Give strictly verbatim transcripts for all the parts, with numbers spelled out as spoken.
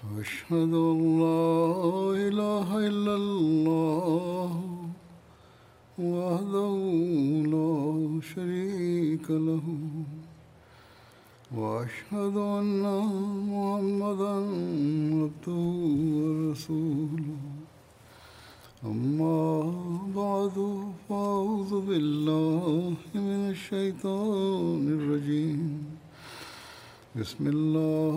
أشهد أن لا إله إلا الله وحده لا شريك له وأشهد أن محمدا عبده ورسوله أما بعد فأعوذ بالله من الشيطان الرجيم بسم الله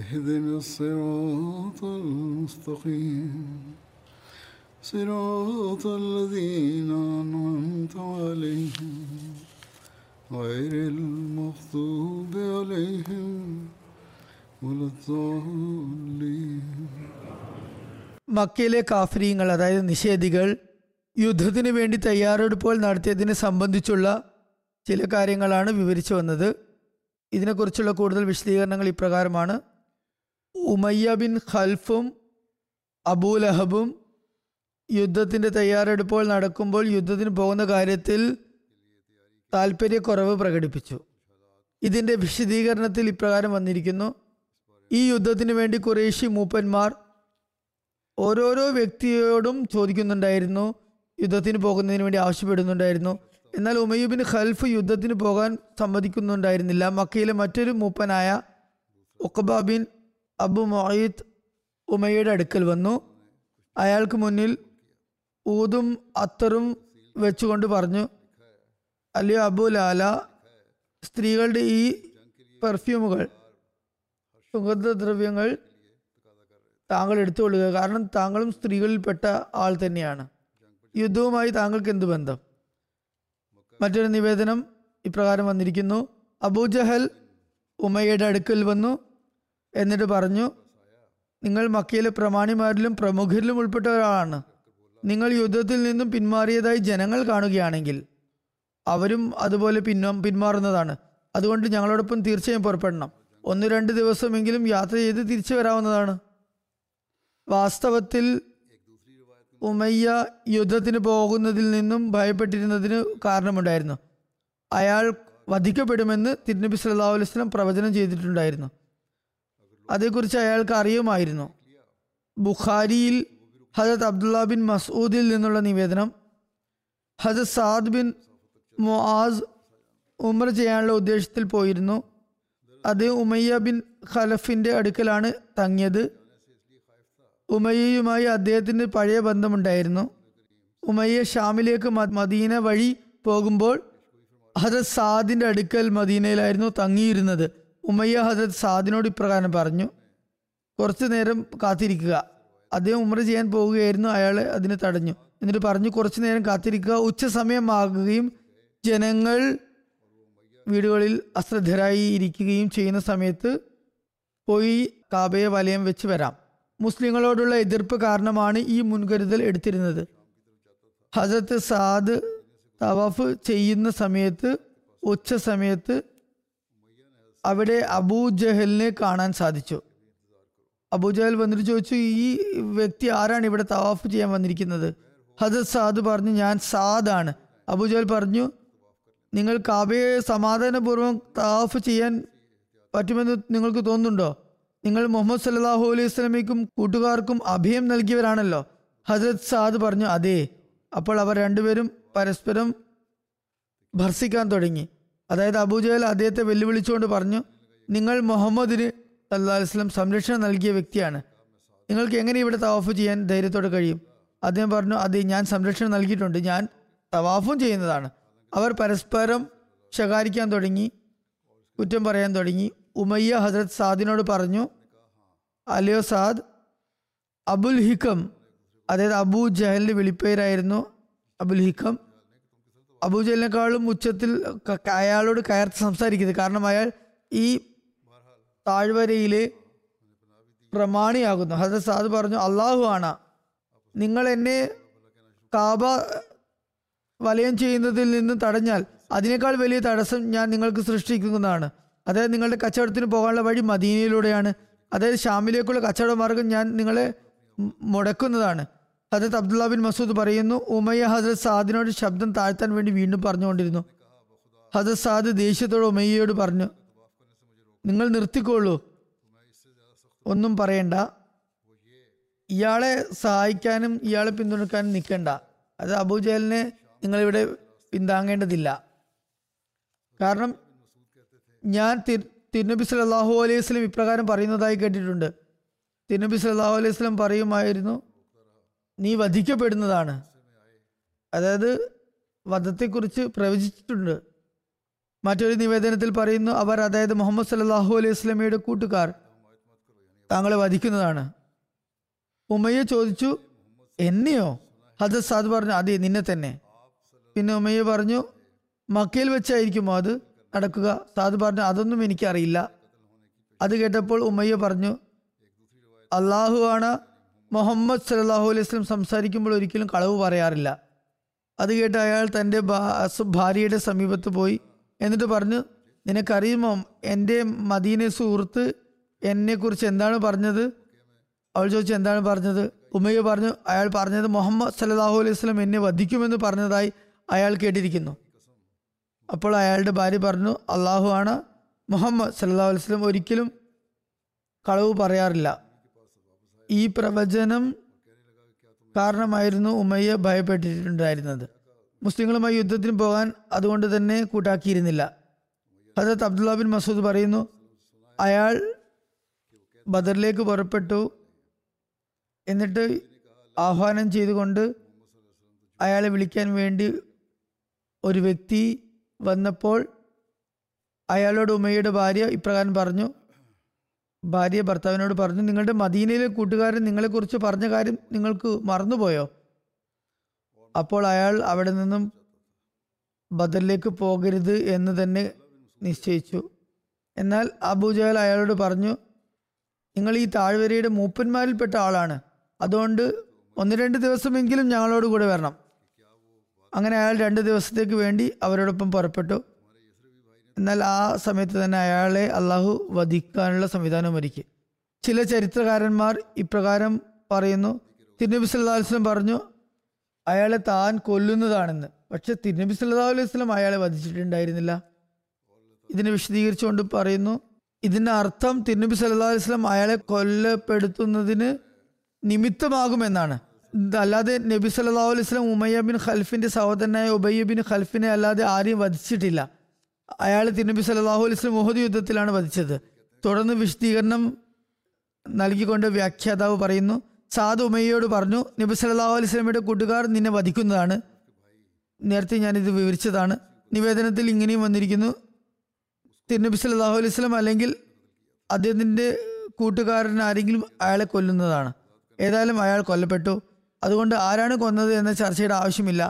اهدنا الصراط المستقيم صراط الذين أنعمت عليهم غير المغضوب عليهم ولا الضالين. മക്കയിലെ കാഫിരീങ്ങൾ, അതായത് നിഷേധികൾ, യുദ്ധത്തിന് വേണ്ടി തയ്യാറെടുപ്പുകൾ നടത്തിയതിനെ സംബന്ധിച്ചുള്ള ചില കാര്യങ്ങളാണ് വിവരിച്ചു വന്നത്. ഇതിനെക്കുറിച്ചുള്ള കൂടുതൽ വിശദീകരണങ്ങൾ ഇപ്രകാരമാണ്. ഉമയ്യ ബിൻ ഖൽഫും അബൂലഹബും യുദ്ധത്തിൻ്റെ തയ്യാറെടുപ്പുകൾ നടക്കുമ്പോൾ യുദ്ധത്തിന് പോകുന്ന കാര്യത്തിൽ താൽപ്പര്യക്കുറവ് പ്രകടിപ്പിച്ചു. ഇതിൻ്റെ വിശദീകരണത്തിൽ ഇപ്രകാരം വന്നിരിക്കുന്നു: ഈ യുദ്ധത്തിന് വേണ്ടി ഖുറൈശി മൂപ്പന്മാർ ഓരോരോ വ്യക്തിയോടും ചോദിക്കുന്നുണ്ടായിരുന്നു, യുദ്ധത്തിന് പോകുന്നതിന് വേണ്ടി ആവശ്യപ്പെടുന്നുണ്ടായിരുന്നു. എന്നാൽ ഉമയ്യ ബിൻ ഖൽഫ് യുദ്ധത്തിന് പോകാൻ സമ്മതിക്കുന്നുണ്ടായിരുന്നില്ല. മക്കയിലെ മറ്റൊരു മൂപ്പനായ ഉഖബ ബിൻ അബു മുഈത്ത് ഉമയ്യയുടെ അടുക്കൽ വന്നു. അയാൾക്ക് മുന്നിൽ ഊതും അത്തറും വെച്ചുകൊണ്ട് പറഞ്ഞു, അല്ലയോ അബു ലാല, സ്ത്രീകളുടെ ഈ പെർഫ്യൂമുകൾ, സുഗന്ധദ്രവ്യങ്ങൾ താങ്കൾ എടുത്തുകൊള്ളുക, കാരണം താങ്കളും സ്ത്രീകളിൽപ്പെട്ട ആൾ തന്നെയാണ്. യുദ്ധവുമായി താങ്കൾക്ക് എന്ത് ബന്ധം? മറ്റൊരു നിവേദനം ഇപ്രകാരം വന്നിരിക്കുന്നു: അബൂജഹൽ ഉമയ്യയുടെ അടുക്കൽ വന്നു, എന്നിട്ട് പറഞ്ഞു, നിങ്ങൾ മക്കയിലെ പ്രമാണിമാരിലും പ്രമുഖരിലും ഉൾപ്പെട്ട ഒരാളാണ്. നിങ്ങൾ യുദ്ധത്തിൽ നിന്നും പിന്മാറിയതായി ജനങ്ങൾ കാണുകയാണെങ്കിൽ അവരും അതുപോലെ പിന്മാ പിന്മാറുന്നതാണ്. അതുകൊണ്ട് ഞങ്ങളോടൊപ്പം തീർച്ചയായും പുറപ്പെടണം. ഒന്ന് രണ്ട് ദിവസമെങ്കിലും യാത്ര ചെയ്ത് തിരിച്ചു വരാവുന്നതാണ്. വാസ്തവത്തിൽ ഉമയ്യ യുദ്ധത്തിന് പോകുന്നതിൽ നിന്നും ഭയപ്പെട്ടിരുന്നതിന് കാരണമുണ്ടായിരുന്നു. അയാൾ വധിക്കപ്പെടുമെന്ന് തിരുനബി സല്ലല്ലാഹു അലൈഹി വസല്ലം പ്രവചനം ചെയ്തിട്ടുണ്ടായിരുന്നു. അതേക്കുറിച്ച് അയാൾക്ക് അറിയുമായിരുന്നു. ബുഖാരിയിൽ ഹദത്ത് അബ്ദുള്ള ബിൻ മസൂദിൽ നിന്നുള്ള നിവേദനം: ഹദത്ത് സാദ് ബിൻ മുആസ് ഉംറ ചെയ്യാനുള്ള ഉദ്ദേശത്തിൽ പോയിരുന്നു. അത് ഉമയ്യ ബിൻ ഖലഫിൻ്റെ അടുക്കലാണ് തങ്ങിയത്. ഉമയ്യയുമായി അദ്ദേഹത്തിന് പഴയ ബന്ധമുണ്ടായിരുന്നു. ഉമയ്യ ഷാമിലേക്ക് മദീന വഴി പോകുമ്പോൾ ഹദത്ത് സാദിൻ്റെ അടുക്കൽ മദീനയിലായിരുന്നു തങ്ങിയിരുന്നത്. ഉമയ്യ ഹദത്ത് സാദിനോട് ഇപ്രകാരം പറഞ്ഞു, കുറച്ചു നേരം കാത്തിരിക്കുക. അദ്ദേഹം ഉംറ ചെയ്യാൻ പോവുകയായിരുന്നു. അയാളെ അതിന് തടഞ്ഞു. എന്നിട്ട് പറഞ്ഞു, കുറച്ചു നേരം കാത്തിരിക്കുക. ഉച്ച സമയമാകുകയും ജനങ്ങൾ വീടുകളിൽ അശ്രദ്ധരായി ഇരിക്കുകയും ചെയ്യുന്ന സമയത്ത് പോയി കാബയെ വലയം വെച്ച് വരാം. മുസ്ലിങ്ങളോടുള്ള എതിർപ്പ് കാരണമാണ് ഈ മുൻകരുതൽ എടുത്തിരുന്നത്. ഹദത്ത് സാദ് തവാഫ് ചെയ്യുന്ന സമയത്ത് ഉച്ച സമയത്ത് അവിടെ അബൂജഹലിനെ കാണാൻ സാധിച്ചു. അബൂജഹൽ വന്നിട്ട് ചോദിച്ചു, ഈ വ്യക്തി ആരാണ് ഇവിടെ തവാഫ് ചെയ്യാൻ വന്നിരിക്കുന്നത്? ഹദത്ത് സാദ് പറഞ്ഞു, ഞാൻ സാദാണ്. അബൂജഹൽ പറഞ്ഞു, നിങ്ങൾ കാബയെ സമാധാനപൂർവ്വം തവാഫ് ചെയ്യാൻ പറ്റുമെന്ന് നിങ്ങൾക്ക് തോന്നുന്നുണ്ടോ? നിങ്ങൾ മുഹമ്മദ് സല്ലല്ലാഹു അലൈഹി വസല്ലമയ്ക്കും കൂട്ടുകാർക്കും അഭയം നൽകിയവരാണല്ലോ. ഹദത്ത് സാദ് പറഞ്ഞു, അതെ. അപ്പോൾ അവർ രണ്ടുപേരും പരസ്പരം ഭർസിക്കാൻ തുടങ്ങി. അതായത് അബൂജഹൽ അദ്ദേഹത്തെ വെല്ലുവിളിച്ചുകൊണ്ട് പറഞ്ഞു, നിങ്ങൾ മുഹമ്മദിന് സല്ലല്ലാഹു അലൈഹി വസല്ലം സംരക്ഷണം നൽകിയ വ്യക്തിയാണ്, നിങ്ങൾക്ക് എങ്ങനെ ഇവിടെ തവാഫ് ചെയ്യാൻ ധൈര്യത്തോടെ കഴിയും? അദ്ദേഹം പറഞ്ഞു, അതെ, ഞാൻ സംരക്ഷണം നൽകിയിട്ടുണ്ട്, ഞാൻ തവാഫും ചെയ്യുന്നതാണ്. അവർ പരസ്പരം ശകാരിക്കാൻ തുടങ്ങി, കുറ്റം പറയാൻ തുടങ്ങി. ഉമയ്യ ഹദത്ത് സാദിനോട് പറഞ്ഞു, അലയോ സാദ്, അബുൽ ഹിക്കം, അതായത് അബൂ ജഹലിൻ്റെ വിളിപ്പേരായിരുന്നു അബുൽ ഹിക്കം, അബൂജഹലിനേക്കാളും ഉച്ചത്തിൽ അയാളോട് കയർത്ത് സംസാരിക്കുന്നത്, കാരണം അയാൾ ഈ താഴ്വരയിലെ പ്രമാണിയാകുന്നു. ഹദത്ത് സാദ് പറഞ്ഞു, അള്ളാഹു ആണ് നിങ്ങൾ എന്നെ കാബ വലയം ചെയ്യുന്നതിൽ നിന്ന് തടഞ്ഞാൽ അതിനേക്കാൾ വലിയ തടസ്സം ഞാൻ നിങ്ങൾക്ക് സൃഷ്ടിക്കുന്നതാണ്. അതായത് നിങ്ങളുടെ കച്ചവടത്തിന് പോകാനുള്ള വഴി മദീനയിലൂടെയാണ്. അതായത് ഷാമിലേക്കുള്ള കച്ചവട മാർഗം ഞാൻ നിങ്ങളെ മുടക്കുന്നതാണ്. ഹദരത്ത് അബ്ദുള്ള ബിൻ മസൂദ് പറയുന്നു, ഉമയ്യ ഹദരത്ത് സാദിനോട് ശബ്ദം താഴ്ത്താൻ വേണ്ടി വീണ്ടും പറഞ്ഞുകൊണ്ടിരുന്നു. ഹദരത്ത് സാദ് ദേഷ്യത്തോട് ഉമയ്യയോട് പറഞ്ഞു, നിങ്ങൾ നിർത്തിക്കോളൂ, ഒന്നും പറയണ്ട, ഇയാളെ സഹായിക്കാനും ഇയാളെ പിന്തുണക്കാനും നിൽക്കണ്ട. അത് അബൂജഹലിനെ നിങ്ങളിവിടെ പിന്താങ്ങേണ്ടതില്ല. കാരണം ഞാൻ തിർ തിരുനബി സല്ലല്ലാഹു അലൈഹി വസല്ലം ഇപ്രകാരം പറയുന്നതായി കേട്ടിട്ടുണ്ട്. തിരുനബി സല്ലല്ലാഹു അലൈഹി വസല്ലം പറയുമായിരുന്നു, നീ വധിക്കപ്പെടുന്നതാണ്. അതായത് വധത്തെക്കുറിച്ച് പ്രവചിച്ചിട്ടുണ്ട്. മറ്റൊരു നിവേദനത്തിൽ പറയുന്നു, അവർ അതായത് മുഹമ്മദ് സല്ലല്ലാഹു അലൈഹി വസല്ലമയുടെ കൂട്ടുകാർ താങ്കളെ വധിക്കുന്നതാണ്. ഉമയ്യ ചോദിച്ചു, എന്നെയോ? ഹദരത്ത് സാദ് പറഞ്ഞു, അതെ നിന്നെ തന്നെ. പിന്നെ ഉമയ്യ പറഞ്ഞു, മക്കയിൽ വെച്ചായിരിക്കുമോ അത് നടക്കുക? സാദ് പറഞ്ഞു, അതൊന്നും എനിക്കറിയില്ല. അത് കേട്ടപ്പോൾ ഉമയ്യ പറഞ്ഞു, അള്ളാഹു ആണ് മുഹമ്മദ് സല്ലല്ലാഹു അലൈഹി വസല്ലം സംസാരിക്കുമ്പോൾ ഒരിക്കലും കളവ് പറയാറില്ല. അത് കേട്ട് അയാൾ തൻ്റെ ഭാര്യയുടെ സമീപത്ത് പോയി എന്നിട്ട് പറഞ്ഞു, നിനക്കറിയുമോ എൻ്റെ മദീന സുഹൃത്ത് എന്നെക്കുറിച്ച് എന്താണ് പറഞ്ഞത്? അവൾ ചോദിച്ചു, എന്താണ് പറഞ്ഞത്? ഉമയ്യ പറഞ്ഞു, അയാൾ പറഞ്ഞത് മുഹമ്മദ് സല്ലല്ലാഹു അലൈഹി വസല്ലം എന്നെ വധിക്കുമെന്ന് പറഞ്ഞതായി അയാൾ കേട്ടിരിക്കുന്നു. അപ്പോൾ അയാളുടെ ഭാര്യ പറഞ്ഞു, അള്ളാഹു ആണ് മുഹമ്മദ് സല്ലല്ലാഹു അലൈഹി വസല്ലം ഒരിക്കലും കളവ് പറയാറില്ല. ഈ പ്രവചനം കാരണമായിരുന്നു ഉമയ്യ ഭയപ്പെട്ടിട്ടുണ്ടായിരുന്നത്. മുസ്ലിങ്ങളുമായി യുദ്ധത്തിന് പോകാൻ അതുകൊണ്ട് തന്നെ കൂട്ടാക്കിയിരുന്നില്ല. ഹദരത്ത് അബ്ദുള്ള ബിൻ മസൂദ് പറയുന്നു, അയാൾ ബദറിലേക്ക് പുറപ്പെട്ടു. എന്നിട്ട് ആഹ്വാനം ചെയ്തുകൊണ്ട് അയാളെ വിളിക്കാൻ വേണ്ടി ഒരു വ്യക്തി വന്നപ്പോൾ അയാളോട് ഉമയ്യയുടെ ഭാര്യ ഇപ്രകാരം പറഞ്ഞു. ഭാര്യ ഭർത്താവിനോട് പറഞ്ഞു, നിങ്ങളുടെ മദീനയിലെ കൂട്ടുകാരൻ നിങ്ങളെക്കുറിച്ച് പറഞ്ഞ കാര്യം നിങ്ങൾക്ക് മറന്നുപോയോ? അപ്പോൾ അയാൾ അവിടെ നിന്നും ബദറിലേക്ക് പോകരുത് എന്ന് തന്നെ നിശ്ചയിച്ചു. എന്നാൽ അബൂജഹൽ അയാളോട് പറഞ്ഞു, നിങ്ങൾ ഈ താഴ്വരയുടെ മൂപ്പന്മാരിൽപ്പെട്ട ആളാണ്, അതുകൊണ്ട് ഒന്ന് രണ്ട് ദിവസമെങ്കിലും ഞങ്ങളോട് കൂടെ വരണം. അങ്ങനെ അയാൾ രണ്ട് ദിവസത്തേക്ക് വേണ്ടി അവരോടൊപ്പം പുറപ്പെട്ടു. എന്നാൽ ആ സമയത്ത് തന്നെ അയാളെ അള്ളാഹു വധിക്കാനുള്ള സംവിധാനം ഒരുക്കി. ചില ചരിത്രകാരന്മാർ ഇപ്രകാരം പറയുന്നു, തിരുനബി സല്ലല്ലാഹു അലൈഹി വസല്ലം പറഞ്ഞു അയാളെ താൻ കൊല്ലുന്നതാണെന്ന്. പക്ഷെ തിരുനബി സല്ലല്ലാഹു അലൈഹി വസല്ലം അയാളെ വധിച്ചിട്ടുണ്ടായിരുന്നില്ല. ഇതിനെ വിശദീകരിച്ചുകൊണ്ട് പറയുന്നു, ഇതിൻ്റെ അർത്ഥം തിരുനബി സല്ലല്ലാഹു അലൈഹി വസല്ലം അയാളെ കൊല്ലപ്പെടുത്തുന്നതിന് നിമിത്തമാകുമെന്നാണ്. അല്ലാതെ നബി സല്ലല്ലാഹു അലൈഹി വസല്ലം ഉമയ്യ ബിൻ ഖൽഫിൻ്റെ സഹോദരനായ ഉബയ്യ ബിൻ ഖൽഫിനെ അല്ലാതെ ആരെയും വധിച്ചിട്ടില്ല. അയാൾ തിരുനബി സല്ലല്ലാഹു അലൈഹി വസല്ലം ഉഹദ് യുദ്ധത്തിലാണ് വധിച്ചത്. തുടർന്ന് വിശദീകരണം നൽകിക്കൊണ്ട് വ്യാഖ്യാതാവ് പറയുന്നു, സാദ് ഉമയ്യയോട് പറഞ്ഞു, നബി സല്ലല്ലാഹു അലൈഹി വസല്ലമയുടെ കൂട്ടുകാർ നിന്നെ വധിക്കുന്നതാണ്. നേരത്തെ ഞാനിത് വിവരിച്ചതാണ്. നിവേദനത്തിൽ ഇങ്ങനെയും വന്നിരിക്കുന്നു, തിരുനബി സല്ലല്ലാഹു അലൈഹി വസല്ലം അല്ലെങ്കിൽ അദ്ദേഹത്തിൻ്റെ കൂട്ടുകാരൻ ആരെങ്കിലും അയാളെ കൊല്ലുന്നതാണ്. ഏതായാലും അയാൾ കൊല്ലപ്പെട്ടു. അതുകൊണ്ട് ആരാണ് കൊന്നത് എന്ന ചർച്ചയുടെ ആവശ്യമില്ല.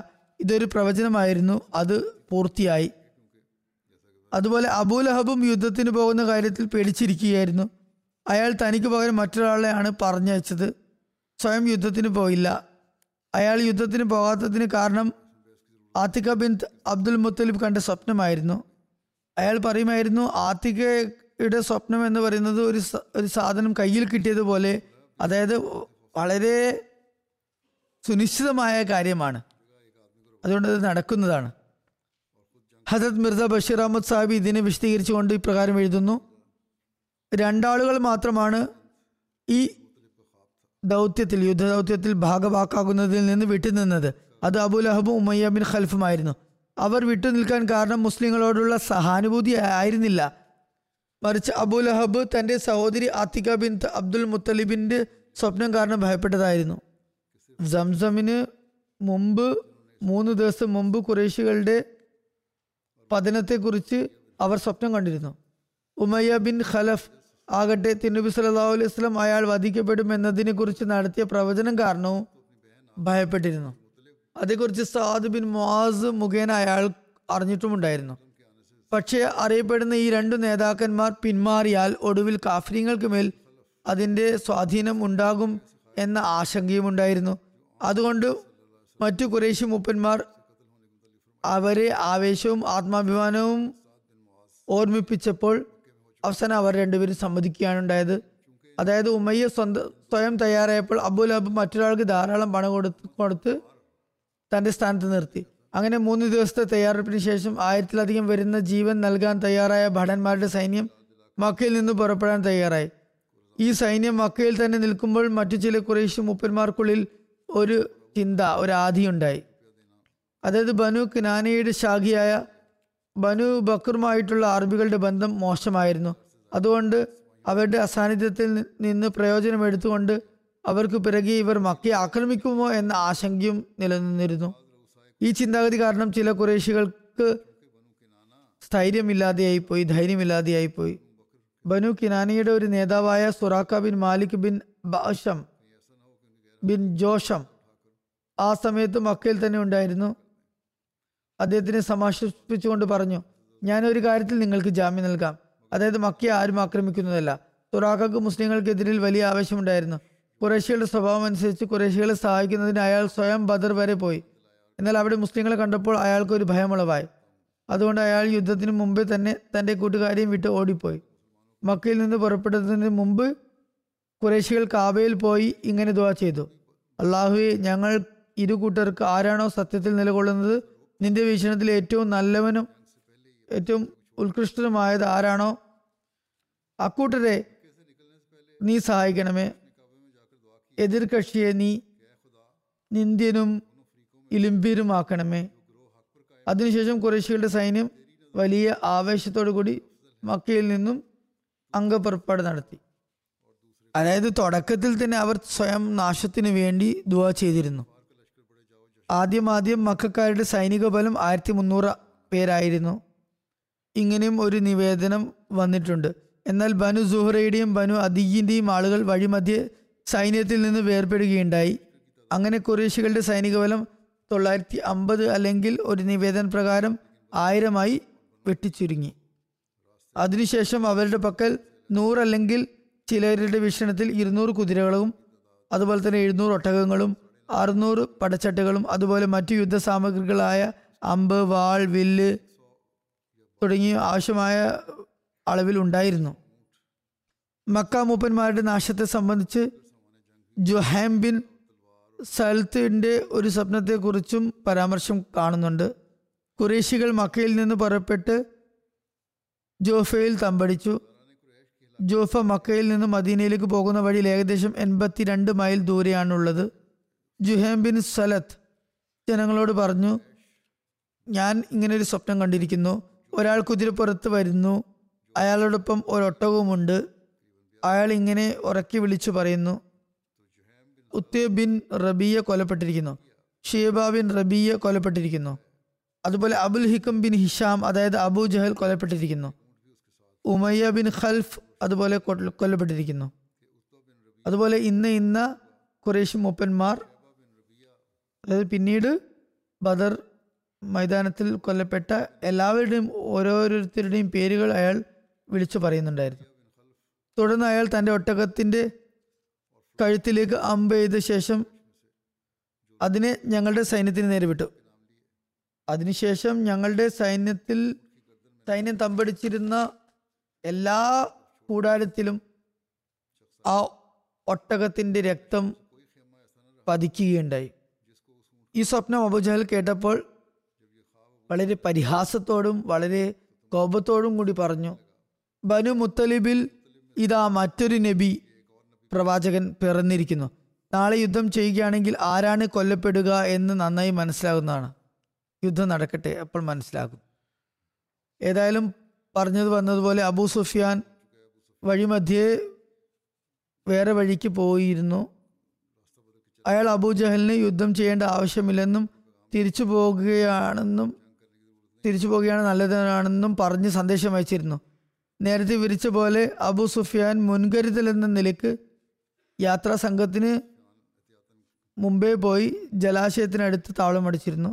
ഇതൊരു പ്രവചനമായിരുന്നു, അത് പൂർത്തിയായി. അതുപോലെ അബൂലഹബും യുദ്ധത്തിന് പോകുന്ന കാര്യത്തിൽ പേടിച്ചിരിക്കുകയായിരുന്നു. അയാൾ തനിക്ക് പകരം മറ്റൊരാളെയാണ് പറഞ്ഞയച്ചത്. സ്വയം യുദ്ധത്തിന് പോയില്ല. അയാൾ യുദ്ധത്തിന് പോകാത്തതിന് കാരണം ആത്തിക ബിൻ അബ്ദുൽ മുത്തലിബ് കണ്ട സ്വപ്നമായിരുന്നു. അയാൾ പറയുമായിരുന്നു, ആത്തികയുടെ സ്വപ്നം എന്ന് പറയുന്നത് ഒരു ഒരു സാധനം കയ്യിൽ കിട്ടിയതുപോലെ, അതായത് വളരെ സുനിശ്ചിതമായ കാര്യമാണ്, അതുകൊണ്ട് അത് നടക്കുന്നതാണ്. ഹദരത്ത് മിർസ ബഷീർ അഹമ്മദ് സാഹിബ് ഇതിനെ വിശദീകരിച്ചുകൊണ്ട് ഇപ്രകാരം എഴുതുന്നു, രണ്ടാളുകൾ മാത്രമാണ് ഈ ദൗത്യത്തിൽ യുദ്ധ ദൗത്യത്തിൽ ഭാഗഭാക്കാകുന്നതിൽ നിന്ന് വിട്ടുനിന്നത്. അത് അബൂലഹബും ഉമയ്യ ബിൻ ഖൽഫുമായിരുന്നു. അവർ വിട്ടുനിൽക്കാൻ കാരണം മുസ്ലിങ്ങളോടുള്ള സഹാനുഭൂതി ആയിരുന്നില്ല, മറിച്ച് അബൂലഹബ് തൻ്റെ സഹോദരി ആത്തിക ബിൻത്ത് അബ്ദുൽ മുത്തലിബിൻ്റെ സ്വപ്നം കാരണം ഭയപ്പെട്ടതായിരുന്നു. സംസമിന് മുമ്പ് മൂന്ന് ദിവസം മുമ്പ് ഖുറൈശികളുടെ പതനത്തെക്കുറിച്ച് അവർ സ്വപ്നം കണ്ടിരുന്നു. ഉമയ്യ ബിൻ ഖലഫ് ആകട്ടെ തിരുനബി സല്ലല്ലാഹു അലൈഹി വസല്ലം അയാൾ വധിക്കപ്പെടുമെന്നതിനെക്കുറിച്ച് നടത്തിയ പ്രവചനം കാരണവും ഭയപ്പെട്ടിരുന്നു. അതേക്കുറിച്ച് സഅദ് ബിൻ മുആസ് മുഖേന അയാൾ അറിഞ്ഞിട്ടുമുണ്ടായിരുന്നു. പക്ഷേ അറിയപ്പെടുന്ന ഈ രണ്ടു നേതാക്കന്മാർ പിന്മാറിയാൽ ഒടുവിൽ കാഫര്യങ്ങൾക്ക് മേൽ അതിൻ്റെ സ്വാധീനം ഉണ്ടാകും എന്ന ആശങ്കയും ഉണ്ടായിരുന്നു. അതുകൊണ്ട് മറ്റു ഖുറൈശി മൂപ്പന്മാർ അവരെ ആവേശവും ആത്മാഭിമാനവും ഓർമ്മിപ്പിച്ചപ്പോൾ അവസാനം അവർ രണ്ടുപേരും സമ്മതിക്കുകയാണ് ഉണ്ടായത്. അതായത് ഉമയ്യ സ്വന്തം സ്വയം തയ്യാറായപ്പോൾ അബൂ ലഹബ് മറ്റൊരാൾക്ക് ധാരാളം പണം കൊടുത്ത് കൊടുത്ത് തൻ്റെ സ്ഥാനത്ത് നിർത്തി. അങ്ങനെ മൂന്ന് ദിവസത്തെ തയ്യാറെടുപ്പിന് ശേഷം ആയിരത്തിലധികം വരുന്ന ജീവൻ നൽകാൻ തയ്യാറായ ഭടന്മാരുടെ സൈന്യം മക്കയിൽ നിന്ന് പുറപ്പെടാൻ തയ്യാറായി. ഈ സൈന്യം മക്കയിൽ തന്നെ നിൽക്കുമ്പോൾ മറ്റു ചില ഖുറൈശി മൂപ്പന്മാർക്കുള്ളിൽ ഒരു ചിന്ത, ഒരു ആധിയുണ്ടായി. അതായത് ബനു ക്നാനയുടെ ശാഖയായ ബനു ബക്കറുമായിട്ടുള്ള അറബികളുടെ ബന്ധം മോശമായിരുന്നു. അതുകൊണ്ട് അവരുടെ അസാന്നിധ്യത്തിൽ നിന്ന് പ്രയോജനമെടുത്തുകൊണ്ട് അവർക്ക് പിറകെ ഇവർ മക്കയെ ആക്രമിക്കുമോ എന്ന ആശങ്കയും നിലനിന്നിരുന്നു. ഈ ചിന്താഗതി കാരണം ചില ഖുറൈശികൾക്ക് സ്ഥൈര്യമില്ലാതെയായിപ്പോയി, ധൈര്യമില്ലാതെയായിപ്പോയി. ബനു കിനാനിയുടെ ഒരു നേതാവായ Suraqa bin Malik bin Basham bin ജോഷം ആ സമയത്ത് മക്കയിൽ തന്നെ ഉണ്ടായിരുന്നു. അദ്ദേഹത്തിനെ സമാശ്വസിപ്പിച്ചുകൊണ്ട് പറഞ്ഞു, ഞാനൊരു കാര്യത്തിൽ നിങ്ങൾക്ക് ജാമ്യം നൽകാം, അതായത് മക്കയെ ആരും ആക്രമിക്കുന്നതല്ല. സുറാഖക്ക് മുസ്ലിങ്ങൾക്കെതിരിൽ വലിയ ആവേശമുണ്ടായിരുന്നു. ഖുറൈശികളുടെ സ്വഭാവം അനുസരിച്ച് ഖുറൈശികളെ സഹായിക്കുന്നതിന് അയാൾ സ്വയം ബദർ വരെ പോയി. എന്നാൽ അവിടെ മുസ്ലിങ്ങളെ കണ്ടപ്പോൾ അയാൾക്കൊരു ഭയമുളവായി. അതുകൊണ്ട് അയാൾ യുദ്ധത്തിന് മുമ്പേ തന്നെ തൻ്റെ കൂട്ടുകാരെയും വിട്ട് ഓടിപ്പോയി. മക്കയിൽ നിന്ന് പുറപ്പെട്ടതിന് മുമ്പ് ഖുറൈശികൾ കാബയിൽ പോയി ഇങ്ങനെ ദുആ ചെയ്തു, അള്ളാഹുവെ, ഞങ്ങൾ ഇരു കൂട്ടർക്ക് ആരാണോ സത്യത്തിൽ നിലകൊള്ളുന്നത്, നിന്റെ വീക്ഷണത്തിൽ ഏറ്റവും നല്ലവനും ഏറ്റവും ഉത്കൃഷ്ടനുമായത് ആരാണോ അക്കൂട്ടരെ നീ സഹായിക്കണമേ. എതിർ കക്ഷിയെ നീ നിന്ദ്യനും ഇലിമ്പീരുമാക്കണമേ. അതിനുശേഷം ഖുറൈശികളുടെ സൈന്യം വലിയ ആവേശത്തോടു കൂടി മക്കയിൽ നിന്നും അംഗപ്പുറപ്പാട് നടത്തി. അതായത് തുടക്കത്തിൽ തന്നെ അവർ സ്വയം നാശത്തിനു വേണ്ടി ദുആ ചെയ്തിരുന്നു. ആദ്യമാദ്യം മക്കക്കാരുടെ സൈനിക ബലം ആയിരത്തി മുന്നൂറ് പേരായിരുന്നു. ഇങ്ങനെയും ഒരു നിവേദനം വന്നിട്ടുണ്ട്. എന്നാൽ ബനു സുഹറയുടെയും ബനു അദീയിൻ്റെയും ആളുകൾ വഴിമധ്യേ സൈന്യത്തിൽ നിന്ന് വേർപെടുകയുണ്ടായി. അങ്ങനെ ഖുറൈശികളുടെ സൈനിക ബലം തൊള്ളായിരത്തി അമ്പത് അല്ലെങ്കിൽ ഒരു നിവേദന പ്രകാരം ആയിരമായി വെട്ടിച്ചുരുങ്ങി. അതിനുശേഷം അവരുടെ പക്കൽ നൂറല്ലെങ്കിൽ ചിലരുടെ വീക്ഷണത്തിൽ ഇരുന്നൂറ് കുതിരകളും അതുപോലെ തന്നെ എഴുന്നൂറ് ഒട്ടകങ്ങളും അറുന്നൂറ് പടച്ചട്ടകളും അതുപോലെ മറ്റു യുദ്ധ സാമഗ്രികളായ അമ്പ്, വാൾ, വില്ല് തുടങ്ങി ആവശ്യമായ അളവിൽ ഉണ്ടായിരുന്നു. മക്ക മൂപ്പന്മാരുടെ നാശത്തെ സംബന്ധിച്ച് ജുഹൈം ബിൻ സൽത്തിന്റെ ഒരു സ്വപ്നത്തെക്കുറിച്ചും പരാമർശം കാണുന്നുണ്ട്. ഖുറൈശികൾ മക്കയിൽ നിന്ന് പുറപ്പെട്ട് ജോഫയിൽ തമ്പടിച്ചു. ജോഫ മക്കയിൽ നിന്ന് മദീനയിലേക്ക് പോകുന്ന വഴിയിൽ ഏകദേശം എൺപത്തി രണ്ട് മൈൽ ദൂരെയാണുള്ളത്. ജുഹൈം ബിൻ സലത്ത് ജനങ്ങളോട് പറഞ്ഞു, ഞാൻ ഇങ്ങനൊരു സ്വപ്നം കണ്ടിരിക്കുന്നു. ഒരാൾ കുതിരപ്പുറത്ത് വരുന്നു, അയാളോടൊപ്പം ഒരൊട്ടകവുമുണ്ട്. അയാൾ ഇങ്ങനെ ഉറക്കി വിളിച്ചു പറയുന്നു, ഉത്തേ ബിൻ റബിയ കൊലപ്പെട്ടിരിക്കുന്നു, ഷീബ ബിൻ റബിയ കൊലപ്പെട്ടിരിക്കുന്നു, അതുപോലെ അബുൽ ഹിക്കം ബിൻ ഹിഷാം അതായത് അബൂ ജഹൽ കൊലപ്പെട്ടിരിക്കുന്നു, ഉമയ്യ ബിൻ ഖൽഫ് അതുപോലെ കൊല്ലപ്പെട്ടിരിക്കുന്നു, അതുപോലെ ഇന്ന ഇന്ന ഖുറൈശ് മൂപ്പന്മാർ അതായത് പിന്നീട് ബദർ മൈതാനത്തിൽ കൊല്ലപ്പെട്ട എല്ലാവരുടെയും ഓരോരുത്തരുടെയും പേരുകൾ അയാൾ വിളിച്ചു പറയുന്നുണ്ടായിരുന്നു. തുടർന്ന് അയാൾ തൻ്റെ ഒട്ടകത്തിൻ്റെ കഴുത്തിലേക്ക് അമ്പ് ചെയ്ത ശേഷം അതിനെ ഞങ്ങളുടെ സൈന്യത്തിന് നേരെ വിട്ടു. അതിനുശേഷം ഞങ്ങളുടെ സൈന്യത്തിൽ സൈന്യം തമ്പടിച്ചിരുന്ന എല്ലാ കൂടാരത്തിലും ആ ഒട്ടകത്തിൻ്റെ രക്തം പതിക്കുകയുണ്ടായി. ഈ സ്വപ്നം അബൂജഹൽ കേട്ടപ്പോൾ വളരെ പരിഹാസത്തോടും വളരെ കോപത്തോടും കൂടി പറഞ്ഞു, ബനു മുത്തലിബിൽ ഇതാ മറ്റൊരു നബി പ്രവാചകൻ പിറന്നിരിക്കുന്നു. നാളെ യുദ്ധം ചെയ്യുകയാണെങ്കിൽ ആരാണ് കൊല്ലപ്പെടുക എന്ന് നന്നായി മനസ്സിലാകുന്നതാണ്. യുദ്ധം നടക്കട്ടെ, അപ്പോൾ മനസ്സിലാകും. ഏതായാലും പറഞ്ഞത് വന്നതുപോലെ അബൂ സുഫിയാൻ വഴിമധ്യേ വേറെ വഴിക്ക് പോയിരുന്നു. അയാൾ അബൂ ജഹലിന് യുദ്ധം ചെയ്യേണ്ട ആവശ്യമില്ലെന്നും തിരിച്ചു പോകുകയാണെന്നും തിരിച്ചു പോകുകയാണ് നല്ലതാണെന്നും പറഞ്ഞ് സന്ദേശം അയച്ചിരുന്നു. നേരത്തെ വിവരിച്ച പോലെ അബൂ സുഫിയാൻ മുൻകരുതൽ എന്ന നിലയ്ക്ക് യാത്രാ സംഘത്തിന് മുമ്പേ പോയി ജലാശയത്തിനടുത്ത് താവളമടിച്ചിരുന്നു.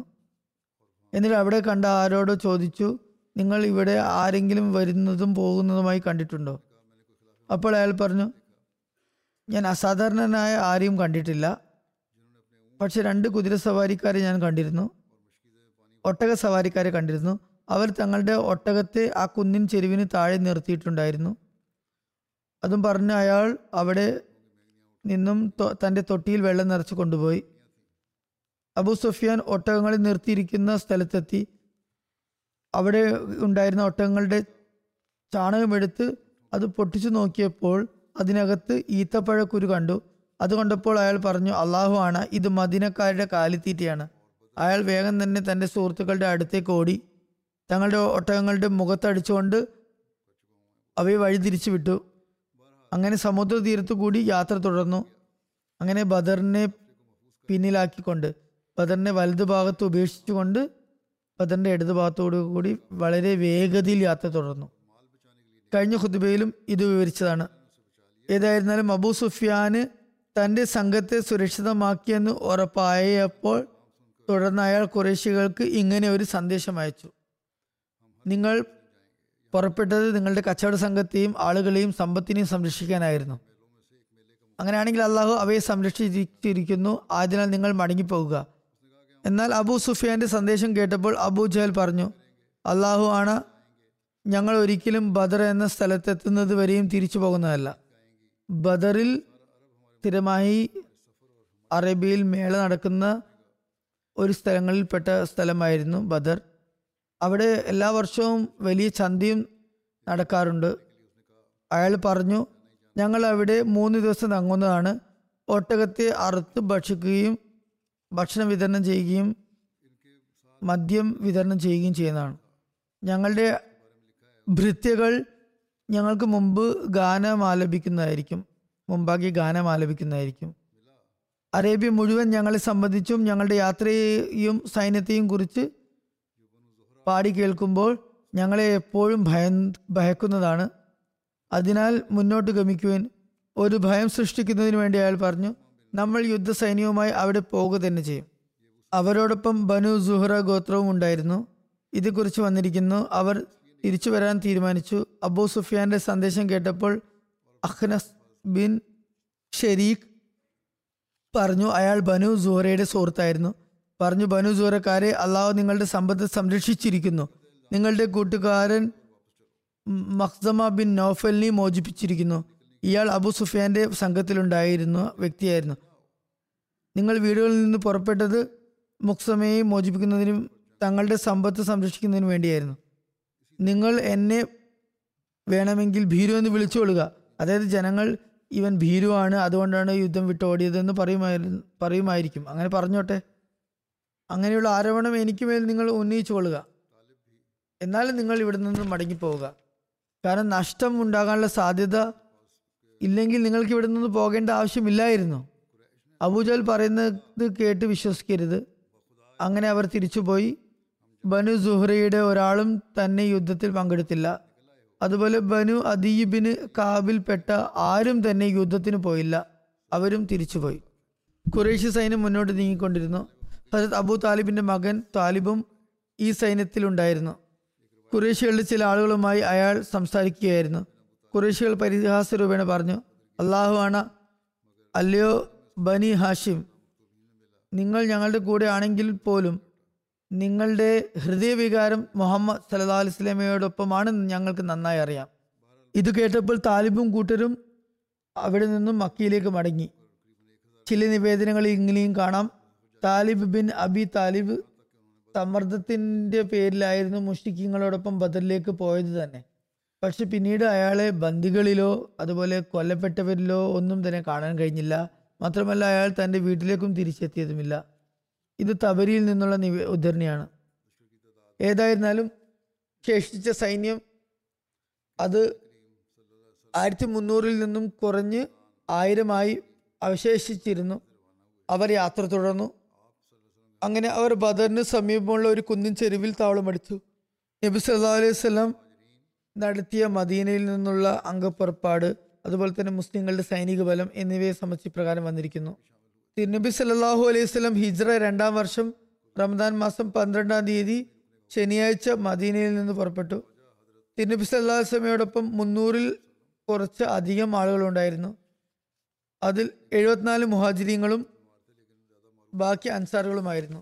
എന്നിട്ട് അവിടെ കണ്ട ആരോടോ ചോദിച്ചു, നിങ്ങൾ ഇവിടെ ആരെങ്കിലും വരുന്നതും പോകുന്നതുമായി കണ്ടിട്ടുണ്ടോ? അപ്പോൾ അയാൾ പറഞ്ഞു, ഞാൻ അസാധാരണനായ ആരെയും കണ്ടിട്ടില്ല. പക്ഷെ രണ്ട് കുതിര സവാരിക്കാരെ ഞാൻ കണ്ടിരുന്നു, ഒട്ടക സവാരിക്കാരെ കണ്ടിരുന്നു. അവർ തങ്ങളുടെ ഒട്ടകത്തെ ആ കുന്നിൻ ചെരുവിന് താഴെ നിർത്തിയിട്ടുണ്ടായിരുന്നു. അതും പറഞ്ഞ് അയാൾ അവിടെ നിന്നും തൻ്റെ തൊട്ടിയിൽ വെള്ളം നിറച്ച് കൊണ്ടുപോയി. അബൂ സുഫിയാൻ ഒട്ടകങ്ങളിൽ നിർത്തിയിരിക്കുന്ന സ്ഥലത്തെത്തി. അവിടെ ഉണ്ടായിരുന്ന ഒട്ടകങ്ങളുടെ ചാണകമെടുത്ത് അത് പൊട്ടിച്ചു നോക്കിയപ്പോൾ അതിനകത്ത് ഈത്തപ്പഴക്കുരു കണ്ടു. അത് കണ്ടപ്പോൾ അയാൾ പറഞ്ഞു, അള്ളാഹു ആണ്, ഇത് മദീനക്കാരുടെ കാലിത്തീറ്റയാണ്. അയാൾ വേഗം തന്നെ തൻ്റെ സുഹൃത്തുക്കളുടെ അടുത്തേക്ക് ഓടി തങ്ങളുടെ ഒട്ടകങ്ങളുടെ മുഖത്തടിച്ചുകൊണ്ട് അവയെ വഴി തിരിച്ചു വിട്ടു. അങ്ങനെ സമുദ്ര തീരത്തു കൂടി യാത്ര തുടർന്നു. അങ്ങനെ ബദറിനെ പിന്നിലാക്കിക്കൊണ്ട്, ബദറിനെ വലതു ഭാഗത്ത് ഉപേക്ഷിച്ചുകൊണ്ട് ബദറിൻ്റെ ഇടതു ഭാഗത്തോടു കൂടി വളരെ വേഗതയിൽ യാത്ര തുടർന്നു. കഴിഞ്ഞ ഖുതുബയിലും ഇത് വിവരിച്ചതാണ്. ഏതായിരുന്നാലും അബൂ സുഫിയാന് തൻ്റെ സംഘത്തെ സുരക്ഷിതമാക്കിയെന്ന് ഉറപ്പായപ്പോൾ തുടർന്ന് അയാൾ ഖുറൈശികൾക്ക് ഇങ്ങനെ ഒരു സന്ദേശം അയച്ചു: നിങ്ങൾ പുറപ്പെട്ടത് നിങ്ങളുടെ കച്ചവട സംഘത്തെയും ആളുകളെയും സമ്പത്തിനെയും സംരക്ഷിക്കാനായിരുന്നു. അങ്ങനെയാണെങ്കിൽ അള്ളാഹു അവയെ സംരക്ഷിച്ചിരിക്കുന്നു, അതിനാൽ നിങ്ങൾ മടങ്ങിപ്പോകുക. എന്നാൽ അബൂ സുഫിയാൻ്റെ സന്ദേശം കേട്ടപ്പോൾ അബൂ ജഹൽ പറഞ്ഞു, അള്ളാഹു ആണ്, ഞങ്ങൾ ഒരിക്കലും ബദർ എന്ന സ്ഥലത്തെത്തുന്നത് വരെയും തിരിച്ചു പോകുന്നതല്ല. ബദറിൽ സ്ഥിരമായി അറേബ്യയിൽ മേള നടക്കുന്ന ഒരു സ്ഥലങ്ങളിൽപ്പെട്ട സ്ഥലമായിരുന്നു ബദർ. അവിടെ എല്ലാ വർഷവും വലിയ ചന്തയും നടക്കാറുണ്ട്. അയാൾ പറഞ്ഞു, ഞങ്ങൾ അവിടെ മൂന്ന് ദിവസം തങ്ങുന്നതാണ്. ഒട്ടകത്തെ അറുത്ത് ഭക്ഷിക്കുകയും ഭക്ഷണം വിതരണം ചെയ്യുകയും മദ്യം വിതരണം ചെയ്യുകയും ചെയ്യുന്നതാണ്. ഞങ്ങളുടെ ഭൃത്യകൾ ഞങ്ങൾക്ക് മുമ്പ് ഗാനം ആലപിക്കുന്നതായിരിക്കും, മുമ്പാകെ ഗാനം ആലപിക്കുന്നതായിരിക്കും. അറേബ്യ മുഴുവൻ ഞങ്ങളെ സംബന്ധിച്ചും ഞങ്ങളുടെ യാത്രയെയും സൈന്യത്തെയും കുറിച്ച് പാടി കേൾക്കുമ്പോൾ ഞങ്ങളെ എപ്പോഴും ഭയ ഭയക്കുന്നതാണ്. അതിനാൽ മുന്നോട്ട് ഗമിക്കുവാൻ ഒരു ഭയം സൃഷ്ടിക്കുന്നതിന് വേണ്ടി അയാൾ പറഞ്ഞു, നമ്മൾ യുദ്ധസൈന്യവുമായി അവിടെ പോകുക തന്നെ ചെയ്യും. അവരോടൊപ്പം ബനു സുഹ്റ ഗോത്രവും ഉണ്ടായിരുന്നു. ഇതേക്കുറിച്ച് വന്നിരിക്കുന്നു, അവർ തിരിച്ചു വരാൻ തീരുമാനിച്ചു. അബൂ സുഫിയാൻ്റെ സന്ദേശം കേട്ടപ്പോൾ അഖ്നസ് ബിൻ ഷെരീഖ് പറഞ്ഞു, അയാൾ ബനു സുഹ്റയുടെ സുഹൃത്തായിരുന്നു, പറഞ്ഞു, ബനു സുഹ്റക്കാരെ, അള്ളാഹു നിങ്ങളുടെ സമ്പത്ത് സംരക്ഷിച്ചിരിക്കുന്നു, നിങ്ങളുടെ കൂട്ടുകാരൻ മഖ്സമ ബിൻ നൗഫലിനെ മോചിപ്പിച്ചിരിക്കുന്നു. ഇയാൾ അബൂ സുഫിയാൻ്റെ സംഘത്തിലുണ്ടായിരുന്ന വ്യക്തിയായിരുന്നു. നിങ്ങൾ വീടുകളിൽ നിന്ന് പുറപ്പെട്ടത് മഖ്സമയെ മോചിപ്പിക്കുന്നതിനും തങ്ങളുടെ സമ്പത്ത് സംരക്ഷിക്കുന്നതിനും വേണ്ടിയായിരുന്നു. നിങ്ങൾ എന്നെ വേണമെങ്കിൽ ഭീരു എന്ന് വിളിച്ചുകൊള്ളുക. അതായത് ജനങ്ങൾ ഇവൻ ഭീരുവാണ്, അതുകൊണ്ടാണ് യുദ്ധം വിട്ടോടിയതെന്ന് പറയുമായിരുന്നു പറയുമായിരിക്കും അങ്ങനെ പറഞ്ഞോട്ടെ. അങ്ങനെയുള്ള ആരോപണം എനിക്ക് മേൽ നിങ്ങൾ ഉന്നയിച്ചു കൊള്ളുക. എന്നാലും നിങ്ങൾ ഇവിടെ നിന്ന് മടങ്ങിപ്പോവുക, കാരണം നഷ്ടം ഉണ്ടാകാനുള്ള സാധ്യത ഇല്ലെങ്കിൽ നിങ്ങൾക്ക് ഇവിടെ നിന്ന് പോകേണ്ട ആവശ്യമില്ലായിരുന്നു. അബൂജഹൽ പറയുന്നത് കേട്ട് വിശ്വസിക്കരുത്. അങ്ങനെ അവർ തിരിച്ചുപോയി. ബനു സുഹ്റയുടെ ഒരാളും തന്നെ യുദ്ധത്തിൽ പങ്കെടുത്തില്ല. അതുപോലെ ബനു അദീബിന് കാബിൽപ്പെട്ട ആരും തന്നെ യുദ്ധത്തിന് പോയില്ല, അവരും തിരിച്ചുപോയി. ഖുറൈശി സൈന്യം മുന്നോട്ട് നീങ്ങിക്കൊണ്ടിരുന്നു. ഹസരത് അബൂ താലിബിൻ്റെ മകൻ താലിബും ഈ സൈന്യത്തിലുണ്ടായിരുന്നു. ഖുറൈശികളുടെ ചില ആളുകളുമായി അയാൾ സംസാരിക്കുകയായിരുന്നു. ഖുറൈശികൾ പരിഹാസ രൂപേണ പറഞ്ഞു, അള്ളാഹു ആണ്, അല്ലയോ ബനി ഹാഷിം, നിങ്ങൾ ഞങ്ങളുടെ കൂടെ ആണെങ്കിൽ പോലും നിങ്ങളുടെ ഹൃദയവികാരം മുഹമ്മദ് സല്ലല്ലാഹു അലൈഹി വസല്ലമയോടൊപ്പമാണ് ഞങ്ങൾക്ക് നന്നായി അറിയാം. ഇത് കേട്ടപ്പോൾ താലിബും കൂട്ടരും അവിടെ നിന്നും മക്കയിലേക്ക് മടങ്ങി. ചില നിവേദനങ്ങളിൽ ഇങ്ങനെയും കാണാം, താലിബ് ബിൻ അബി താലിബ് സമ്മർദ്ദത്തിൻ്റെ പേരിലായിരുന്നു മുഷ്രിക്കീങ്ങളോടൊപ്പം ബദറിലേക്ക് പോയത് തന്നെ. പക്ഷെ പിന്നീട് അയാളെ ബന്ദികളിലോ അതുപോലെ കൊല്ലപ്പെട്ടവരിലോ ഒന്നും തന്നെ കാണാൻ കഴിഞ്ഞില്ല. മാത്രമല്ല അയാൾ തൻ്റെ വീട്ടിലേക്കും തിരിച്ചെത്തിയതുമില്ല. ഇത് തബരിയിൽ നിന്നുള്ള നിവേ ഉദ്ധരണിയാണ്. ഏതായിരുന്നാലും ശേഷിച്ച സൈന്യം അത് ആയിരത്തി മുന്നൂറിൽ നിന്നും കുറഞ്ഞ് ആയിരമായി അവശേഷിച്ചിരുന്നു. അവർ യാത്ര തുടർന്നു. അങ്ങനെ അവർ ബദറിന് സമീപമുള്ള ഒരു കുന്നിൻ ചെരുവിൽ താവളമടിച്ചു. നബി സല്ലല്ലാഹു അലൈഹി വസല്ലം നടത്തിയ മദീനയിൽ നിന്നുള്ള അംഗപ്പുറപ്പാട് അതുപോലെ തന്നെ മുസ്ലിങ്ങളുടെ സൈനിക ബലം എന്നിവയെ സംബന്ധിച്ച് ഇപ്രകാരം വന്നിരിക്കുന്നു. തിരുനബി സല്ലല്ലാഹു അലൈഹി വസല്ലം ഹിജ്റ രണ്ടാം വർഷം റമദാൻ മാസം പന്ത്രണ്ടാം തീയതി ശനിയാഴ്ച മദീനയിൽ നിന്ന് പുറപ്പെട്ടു. തിരുനബി സല്ലല്ലാഹു അലൈഹി വസല്ലമയോടൊപ്പം മുന്നൂറിൽ കുറച്ച് അധികം ആളുകളുണ്ടായിരുന്നു. അതിൽ എഴുപത്തിനാല് മുഹാജിരീങ്ങളും ബാക്കി അൻസാറുകളുമായിരുന്നു.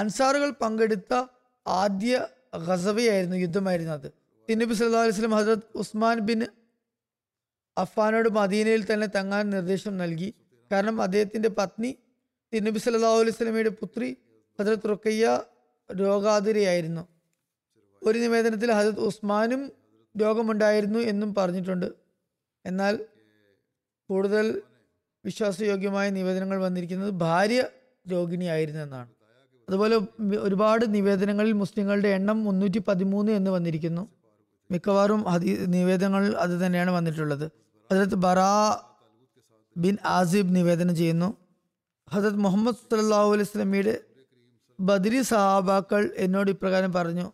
അൻസാറുകൾ പങ്കെടുത്ത ആദ്യ ഖസവയായിരുന്നു, യുദ്ധമായിരുന്നു അത്. തിരുനബി സല്ലല്ലാഹു അലൈഹി വസല്ലം ഹസ്രത്ത് ഉസ്മാൻ ബിൻ അഫ്ഫാനോട് മദീനയിൽ തന്നെ തങ്ങാൻ നിർദ്ദേശം നൽകി. കാരണം അദ്ദേഹത്തിൻ്റെ പത്നി തിരുനബി സല്ലല്ലാഹു അലൈഹി വസല്ലമയുടെ പുത്രി ഹസ്രത്ത് റുഖയ്യ രോഗാതുരയായിരുന്നു. ഒരു നിവേദനത്തിൽ ഹസ്രത്ത് ഉസ്മാനും രോഗമുണ്ടായിരുന്നു എന്നും പറഞ്ഞിട്ടുണ്ട്. എന്നാൽ കൂടുതൽ വിശ്വാസയോഗ്യമായ നിവേദനങ്ങൾ വന്നിരിക്കുന്നത് ഭാര്യ രോഗിണിയായിരുന്നു എന്നാണ്. അതുപോലെ ഒരുപാട് നിവേദനങ്ങളിൽ മുസ്ലിങ്ങളുടെ എണ്ണം മുന്നൂറ്റി പതിമൂന്ന് എന്ന് വന്നിരിക്കുന്നു. മിക്കവാറും ഹദീ നിവേദനങ്ങളിൽ അത് തന്നെയാണ് വന്നിട്ടുള്ളത്. ഹദരത്ത് ബറാ ബിൻ ആസിബ് നിവേദനം ചെയ്യുന്നു, ഹദരത്ത് മുഹമ്മദ് സല്ലല്ലാഹു അലൈഹി വസല്ലമയുടെ ബദരി സഹാബാക്കൾ എന്നോട് ഇപ്രകാരം പറഞ്ഞു,